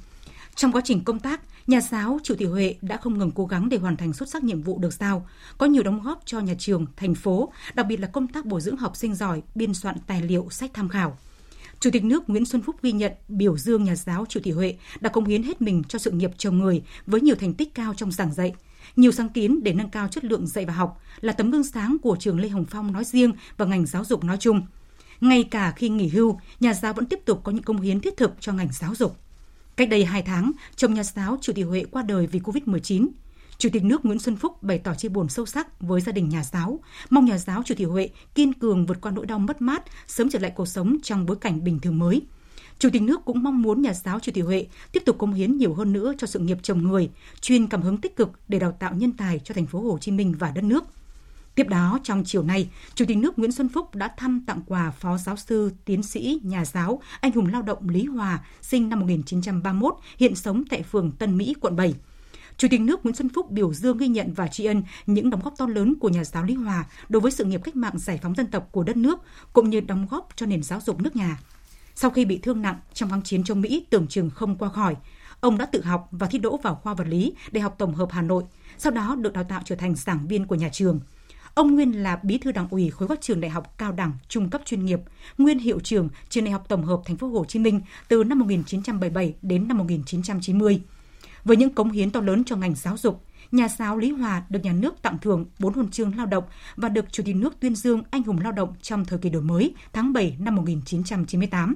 Trong quá trình công tác, nhà giáo Triệu Thị Huệ đã không ngừng cố gắng để hoàn thành xuất sắc nhiệm vụ được giao, có nhiều đóng góp cho nhà trường, thành phố, đặc biệt là công tác bồi dưỡng học sinh giỏi, biên soạn tài liệu, sách tham khảo. Chủ tịch nước Nguyễn Xuân Phúc ghi nhận, biểu dương nhà giáo Triệu Thị Huệ đã cống hiến hết mình cho sự nghiệp trồng người với nhiều thành tích cao trong giảng dạy, nhiều sáng kiến để nâng cao chất lượng dạy và học, là tấm gương sáng của trường Lê Hồng Phong nói riêng và ngành giáo dục nói chung. Ngay cả khi nghỉ hưu, nhà giáo vẫn tiếp tục có những cống hiến thiết thực cho ngành giáo dục. Cách đây 2 tháng, chồng nhà giáo Triệu Thị Huệ qua đời vì Covid-19. Chủ tịch nước Nguyễn Xuân Phúc bày tỏ chia buồn sâu sắc với gia đình nhà giáo, mong nhà giáo Triệu Thị Huệ kiên cường vượt qua nỗi đau mất mát, sớm trở lại cuộc sống trong bối cảnh bình thường mới. Chủ tịch nước cũng mong muốn nhà giáo Triệu Thị Huệ tiếp tục cống hiến nhiều hơn nữa cho sự nghiệp trồng người, truyền cảm hứng tích cực để đào tạo nhân tài cho thành phố Hồ Chí Minh và đất nước. Tiếp đó, trong chiều nay, Chủ tịch nước Nguyễn Xuân Phúc đã thăm tặng quà Phó giáo sư, tiến sĩ, nhà giáo, anh hùng lao động Lý Hòa, sinh năm 1931, hiện sống tại phường Tân Mỹ, quận 7. Chủ tịch nước Nguyễn Xuân Phúc biểu dương, ghi nhận và tri ân những đóng góp to lớn của nhà giáo Lý Hòa đối với sự nghiệp cách mạng giải phóng dân tộc của đất nước, cũng như đóng góp cho nền giáo dục nước nhà. Sau khi bị thương nặng trong kháng chiến chống Mỹ, tưởng chừng không qua khỏi, ông đã tự học và thi đỗ vào khoa vật lý Đại học Tổng hợp Hà Nội, sau đó được đào tạo trở thành giảng viên của nhà trường. Ông nguyên là bí thư đảng ủy khối các trường đại học cao đẳng, trung cấp chuyên nghiệp, nguyên hiệu trưởng trường Đại học Tổng hợp Thành phố Hồ Chí Minh từ năm 1977 đến năm 1990. Với những cống hiến to lớn cho ngành giáo dục, nhà giáo Lý Hòa được nhà nước tặng thưởng 4 huân chương lao động và được Chủ tịch nước tuyên dương anh hùng lao động trong thời kỳ đổi mới tháng 7 năm 1998.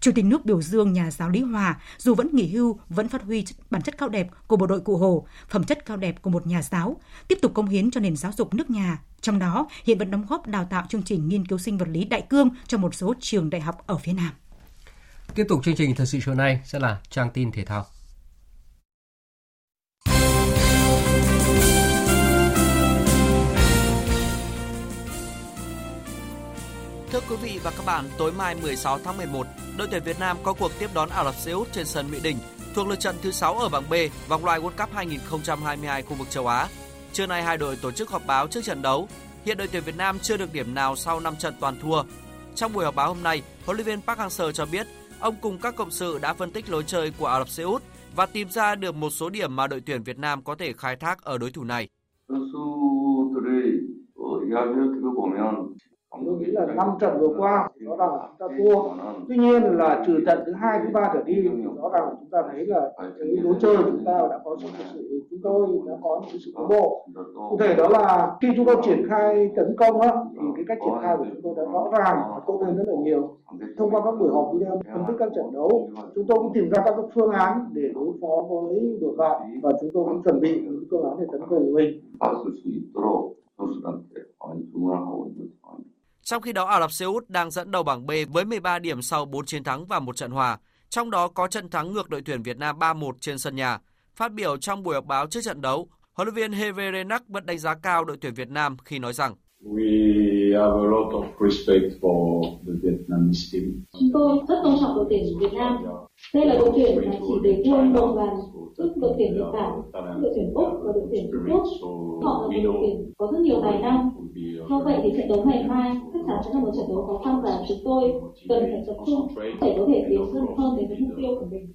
Chủ tịch nước biểu dương nhà giáo Lý Hòa dù vẫn nghỉ hưu, vẫn phát huy bản chất cao đẹp của bộ đội Cụ Hồ, phẩm chất cao đẹp của một nhà giáo, tiếp tục cống hiến cho nền giáo dục nước nhà, trong đó hiện vẫn đóng góp đào tạo chương trình nghiên cứu sinh vật lý đại cương cho một số trường đại học ở phía Nam. Tiếp tục chương trình thời sự chiều nay sẽ là trang tin thể thao. Thưa quý vị và các bạn, tối mai 16 tháng 11, đội tuyển Việt Nam có cuộc tiếp đón Ả Rập Xê Út trên sân Mỹ Đình, thuộc lượt trận thứ 6 ở bảng B vòng loại World Cup 2022 khu vực châu Á. Trưa nay hai đội tổ chức họp báo trước trận đấu. Hiện đội tuyển Việt Nam chưa được điểm nào sau 5 trận toàn thua. Trong buổi họp báo hôm nay, huấn luyện viên Park Hang-seo cho biết, ông cùng các cộng sự đã phân tích lối chơi của Ả Rập Xê Út và tìm ra được một số điểm mà đội tuyển Việt Nam có thể khai thác ở đối thủ này. tôi nghĩ là 5 trận vừa qua rõ ràng chúng ta thua. Tuy nhiên là trừ trận thứ 2, thứ 3 trở đi rõ ràng chúng ta thấy là cái lối chơi chúng ta đã có sự chúng tôi đã có những sự tiến bộ. Cụ thể đó là khi chúng tôi triển khai tấn công á, thì cái cách triển khai của chúng tôi đã rõ ràng và tốt hơn rất là nhiều. Thông qua các buổi họp video phân tích các trận đấu, chúng tôi cũng tìm ra các phương án để đối phó với đội bạn và chúng tôi cũng chuẩn bị những phương án để tấn công của mình. Trong khi đó, Ả Rập Xê Út đang dẫn đầu bảng B với 13 điểm sau 4 chiến thắng và 1 trận hòa, trong đó có trận thắng ngược đội tuyển Việt Nam 3-1 trên sân nhà. Phát biểu trong buổi họp báo trước trận đấu, huấn luyện viên Heve Renak vẫn đánh giá cao đội tuyển Việt Nam khi nói rằng: Chúng tôi rất tôn trọng đội tuyển Việt Nam. Đây là đội tuyển mà chỉ để thua đồng bàn trước đội tuyển Nhật Bản, đội tuyển Úc và đội tuyển Trung Quốc. Họ là đội tuyển có rất nhiều tài năng. Do vậy thì trận đấu ngày mai chắc chắn sẽ là một trận đấu khó khăn và chúng tôi cần phải tập trung để có thể tiến gần hơn đến mục tiêu của mình.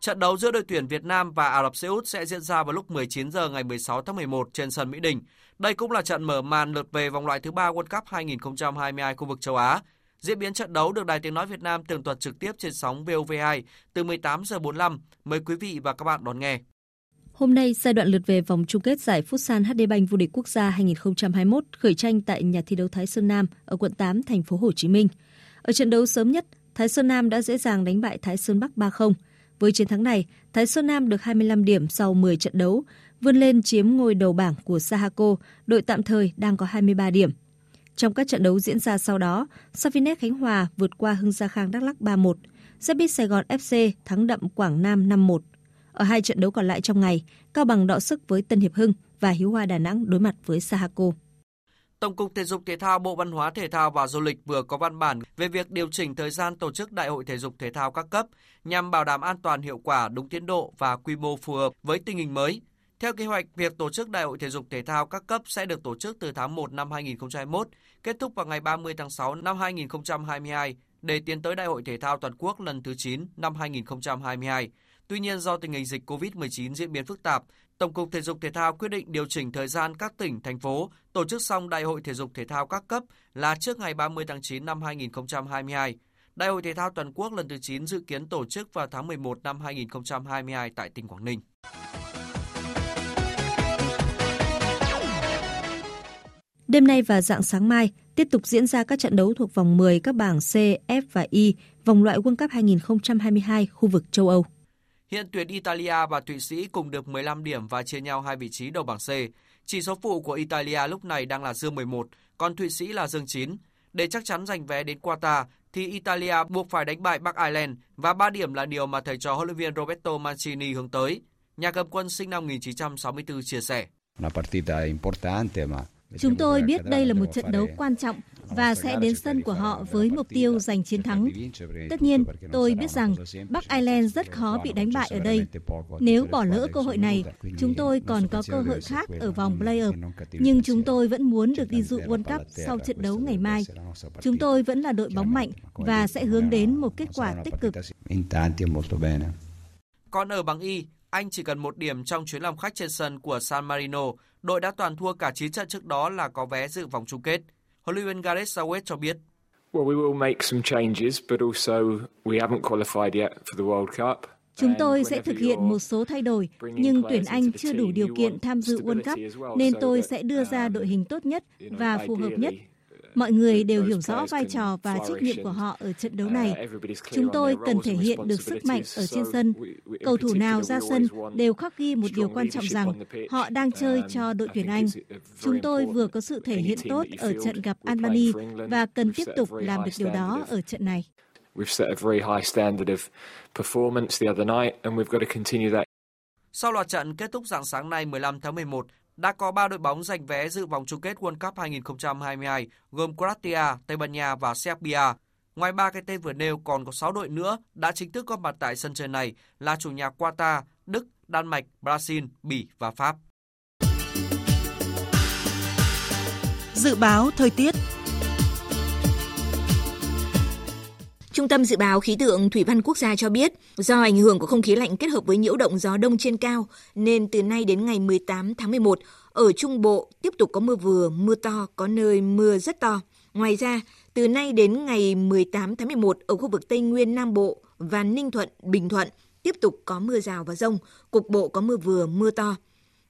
Trận đấu giữa đội tuyển Việt Nam và Ả Rập Xê Út sẽ diễn ra vào lúc 19 giờ ngày 16 tháng 11 trên sân Mỹ Đình. Đây cũng là trận mở màn lượt về vòng loại thứ 3 World Cup 2022 khu vực châu Á. Diễn biến trận đấu được Đài Tiếng nói Việt Nam tường thuật trực tiếp trên sóng VOV2 từ 18h45. Mời quý vị và các bạn đón nghe. Hôm nay, giai đoạn lượt về vòng chung kết giải Futsal HD Bank vô địch quốc gia 2021 khởi tranh tại nhà thi đấu Thái Sơn Nam ở quận 8, thành phố Hồ Chí Minh. Ở trận đấu sớm nhất, Thái Sơn Nam đã dễ dàng đánh bại Thái Sơn Bắc 3-0. Với chiến thắng này, Thái Sơn Nam được 25 điểm sau 10 trận đấu, vươn lên chiếm ngôi đầu bảng của Sahako, đội tạm thời đang có 23 điểm. Trong các trận đấu diễn ra sau đó, Savinet Khánh Hòa vượt qua Hưng Gia Khang Đắk Lắk 3-1, Zebit Sài Gòn FC thắng đậm Quảng Nam 5-1. Ở hai trận đấu còn lại trong ngày, Cao Bằng đọ sức với Tân Hiệp Hưng và Hiếu Hoa Đà Nẵng đối mặt với Sahako. Tổng cục Thể dục Thể thao, Bộ Văn hóa Thể thao và Du lịch vừa có văn bản về việc điều chỉnh thời gian tổ chức Đại hội Thể dục Thể thao các cấp nhằm bảo đảm an toàn, hiệu quả, đúng tiến độ và quy mô phù hợp với tình hình mới. Theo kế hoạch, việc tổ chức Đại hội Thể dục Thể thao các cấp sẽ được tổ chức từ tháng 1 năm 2021, kết thúc vào ngày 30 tháng 6 năm 2022 để tiến tới Đại hội Thể thao Toàn quốc lần thứ 9 năm 2022. Tuy nhiên, do tình hình dịch COVID-19 diễn biến phức tạp, Tổng cục Thể dục Thể thao quyết định điều chỉnh thời gian các tỉnh, thành phố tổ chức xong Đại hội Thể dục Thể thao các cấp là trước ngày 30 tháng 9 năm 2022. Đại hội Thể thao Toàn quốc lần thứ 9 dự kiến tổ chức vào tháng 11 năm 2022 tại tỉnh Quảng Ninh. Đêm nay và rạng sáng mai, tiếp tục diễn ra các trận đấu thuộc vòng 10 các bảng C, F và I, vòng loại World Cup 2022 khu vực châu Âu. Hiện tuyển Italia và Thụy Sĩ cùng được 15 điểm và chia nhau hai vị trí đầu bảng C. Chỉ số phụ của Italia lúc này đang là dương 11, còn Thụy Sĩ là dương 9. Để chắc chắn giành vé đến Qatar thì Italia buộc phải đánh bại Bắc Ireland và 3 điểm là điều mà thầy trò huấn luyện viên Roberto Mancini hướng tới. Nhà cầm quân sinh năm 1964 chia sẻ: Chúng tôi biết đây là một trận đấu quan trọng và sẽ đến sân của họ với mục tiêu giành chiến thắng. Tất nhiên, tôi biết rằng Bắc Ireland rất khó bị đánh bại ở đây. Nếu bỏ lỡ cơ hội này, chúng tôi còn có cơ hội khác ở vòng play-off. Nhưng chúng tôi vẫn muốn được đi dự World Cup sau trận đấu ngày mai. Chúng tôi vẫn là đội bóng mạnh và sẽ hướng đến một kết quả tích cực. Còn ở bảng Y, Anh chỉ cần một điểm trong chuyến làm khách trên sân của San Marino, đội đã toàn thua cả 9 trận trước đó là có vé dự vòng chung kết. Huấn luyện viên Gareth Sowett cho biết: Chúng tôi sẽ thực hiện một số thay đổi, nhưng tuyển Anh chưa đủ điều kiện tham dự World Cup, nên tôi sẽ đưa ra đội hình tốt nhất và phù hợp nhất. Mọi người đều hiểu rõ vai trò và trách nhiệm của họ ở trận đấu này. Chúng tôi cần thể hiện được sức mạnh ở trên sân. Cầu thủ nào ra sân đều khắc ghi một điều quan trọng rằng họ đang chơi cho đội tuyển Anh. Chúng tôi vừa có sự thể hiện tốt ở trận gặp Albania và cần tiếp tục làm được điều đó ở trận này. Sau loạt trận kết thúc rạng sáng nay 15 tháng 11, đã có 3 đội bóng giành vé dự vòng chung kết World Cup 2022 gồm Croatia, Tây Ban Nha và Serbia. Ngoài 3 cái tên vừa nêu còn có 6 đội nữa đã chính thức góp mặt tại sân chơi này là chủ nhà Qatar, Đức, Đan Mạch, Brazil, Bỉ và Pháp. Dự báo thời tiết. Trung tâm Dự báo Khí tượng Thủy văn Quốc gia cho biết, do ảnh hưởng của không khí lạnh kết hợp với nhiễu động gió đông trên cao, nên từ nay đến ngày 18 tháng 11, Ở Trung Bộ tiếp tục có mưa vừa, mưa to, có nơi mưa rất to. Ngoài ra, từ nay đến ngày 18 tháng 11 ở khu vực Tây Nguyên, Nam Bộ và Ninh Thuận, Bình Thuận tiếp tục có mưa rào và dông, cục bộ có mưa vừa, mưa to.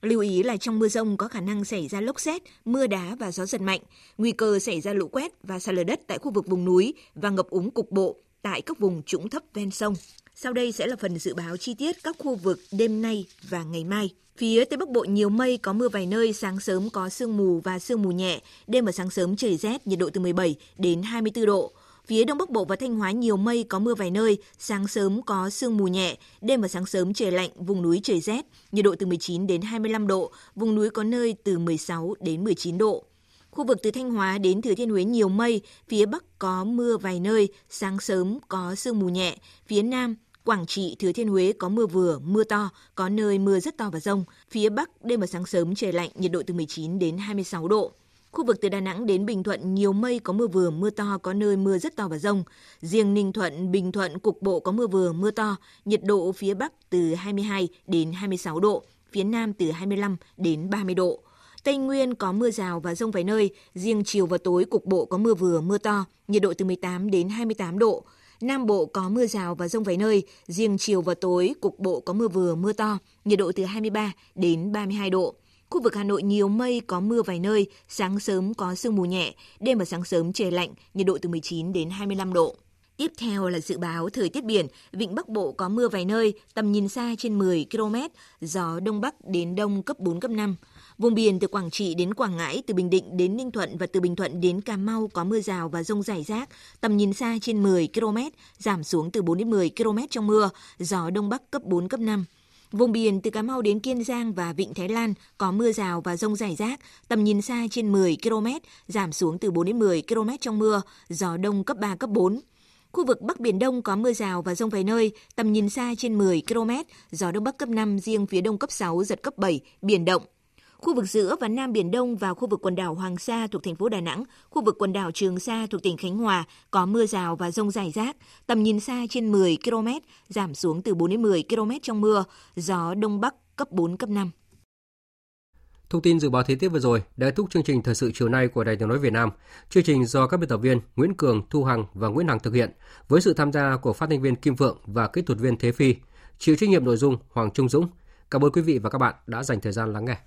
Lưu ý là trong mưa dông có khả năng xảy ra lốc sét, mưa đá và gió giật mạnh, nguy cơ xảy ra lũ quét và sạt lở đất tại khu vực vùng núi và ngập úng cục bộ tại các vùng trũng thấp ven sông. Sau đây sẽ là phần dự báo chi tiết các khu vực đêm nay và ngày mai. Phía Tây Bắc Bộ nhiều mây, có mưa vài nơi, sáng sớm có sương mù và sương mù nhẹ, đêm và sáng sớm trời rét, nhiệt độ từ 17 đến 24 độ. Phía Đông Bắc Bộ và Thanh Hóa nhiều mây, có mưa vài nơi, sáng sớm có sương mù nhẹ, đêm và sáng sớm trời lạnh, vùng núi trời rét, nhiệt độ từ 19 đến 25 độ, vùng núi có nơi từ 16 đến 19 độ. Khu vực từ Thanh Hóa đến Thừa Thiên Huế nhiều mây, phía Bắc có mưa vài nơi, sáng sớm có sương mù nhẹ, phía Nam Quảng Trị, Thừa Thiên Huế có mưa vừa, mưa to, có nơi mưa rất to và dông. Phía Bắc, đêm và sáng sớm trời lạnh, nhiệt độ từ 19 đến 26 độ. Khu vực từ Đà Nẵng đến Bình Thuận nhiều mây, có mưa vừa, mưa to, có nơi mưa rất to và dông. Riêng Ninh Thuận, Bình Thuận cục bộ có mưa vừa, mưa to, nhiệt độ phía Bắc từ 22 đến 26 độ, phía Nam từ 25 đến 30 độ. Tây Nguyên có mưa rào và dông vài nơi, riêng chiều và tối cục bộ có mưa vừa, mưa to, nhiệt độ từ 18 đến 28 độ. Nam Bộ có mưa rào và dông vài nơi, riêng chiều và tối cục bộ có mưa vừa, mưa to, nhiệt độ từ 23 đến 32 độ. Khu vực Hà Nội nhiều mây, có mưa vài nơi, sáng sớm có sương mù nhẹ, đêm và sáng sớm trời lạnh, nhiệt độ từ 19 đến 25 độ. Tiếp theo là dự báo thời tiết biển, vịnh Bắc Bộ có mưa vài nơi, tầm nhìn xa trên 10 km, gió Đông Bắc đến Đông cấp 4, cấp 5. Vùng biển từ Quảng Trị đến Quảng Ngãi, từ Bình Định đến Ninh Thuận và từ Bình Thuận đến Cà Mau có mưa rào và dông rải rác, tầm nhìn xa trên 10 km, giảm xuống từ 4 đến 10 km trong mưa, gió Đông Bắc cấp 4, cấp 5. Vùng biển từ Cà Mau đến Kiên Giang và Vịnh Thái Lan có mưa rào và dông rải rác, tầm nhìn xa trên 10 km, giảm xuống từ 4 đến 10 km trong mưa, gió Đông cấp 3, cấp 4. Khu vực Bắc Biển Đông có mưa rào và dông vài nơi, tầm nhìn xa trên 10 km, gió Đông Bắc cấp 5, riêng phía Đông cấp 6, giật cấp 7, biển động. Khu vực giữa và Nam Biển Đông và khu vực quần đảo Hoàng Sa thuộc thành phố Đà Nẵng, khu vực quần đảo Trường Sa thuộc tỉnh Khánh Hòa có mưa rào và dông rải rác, tầm nhìn xa trên 10 km, giảm xuống từ 4 đến 10 km trong mưa, gió Đông Bắc cấp 4, cấp 5. Thông tin dự báo thời tiết vừa rồi đã kết thúc chương trình thời sự chiều nay của Đài Tiếng nói Việt Nam. Chương trình do các biên tập viên Nguyễn Cường, Thu Hằng và Nguyễn Hằng thực hiện với sự tham gia của phát thanh viên Kim Phượng và kỹ thuật viên Thế Phi, chịu trách nhiệm nội dung Hoàng Trung Dũng. Cảm ơn quý vị và các bạn đã dành thời gian lắng nghe.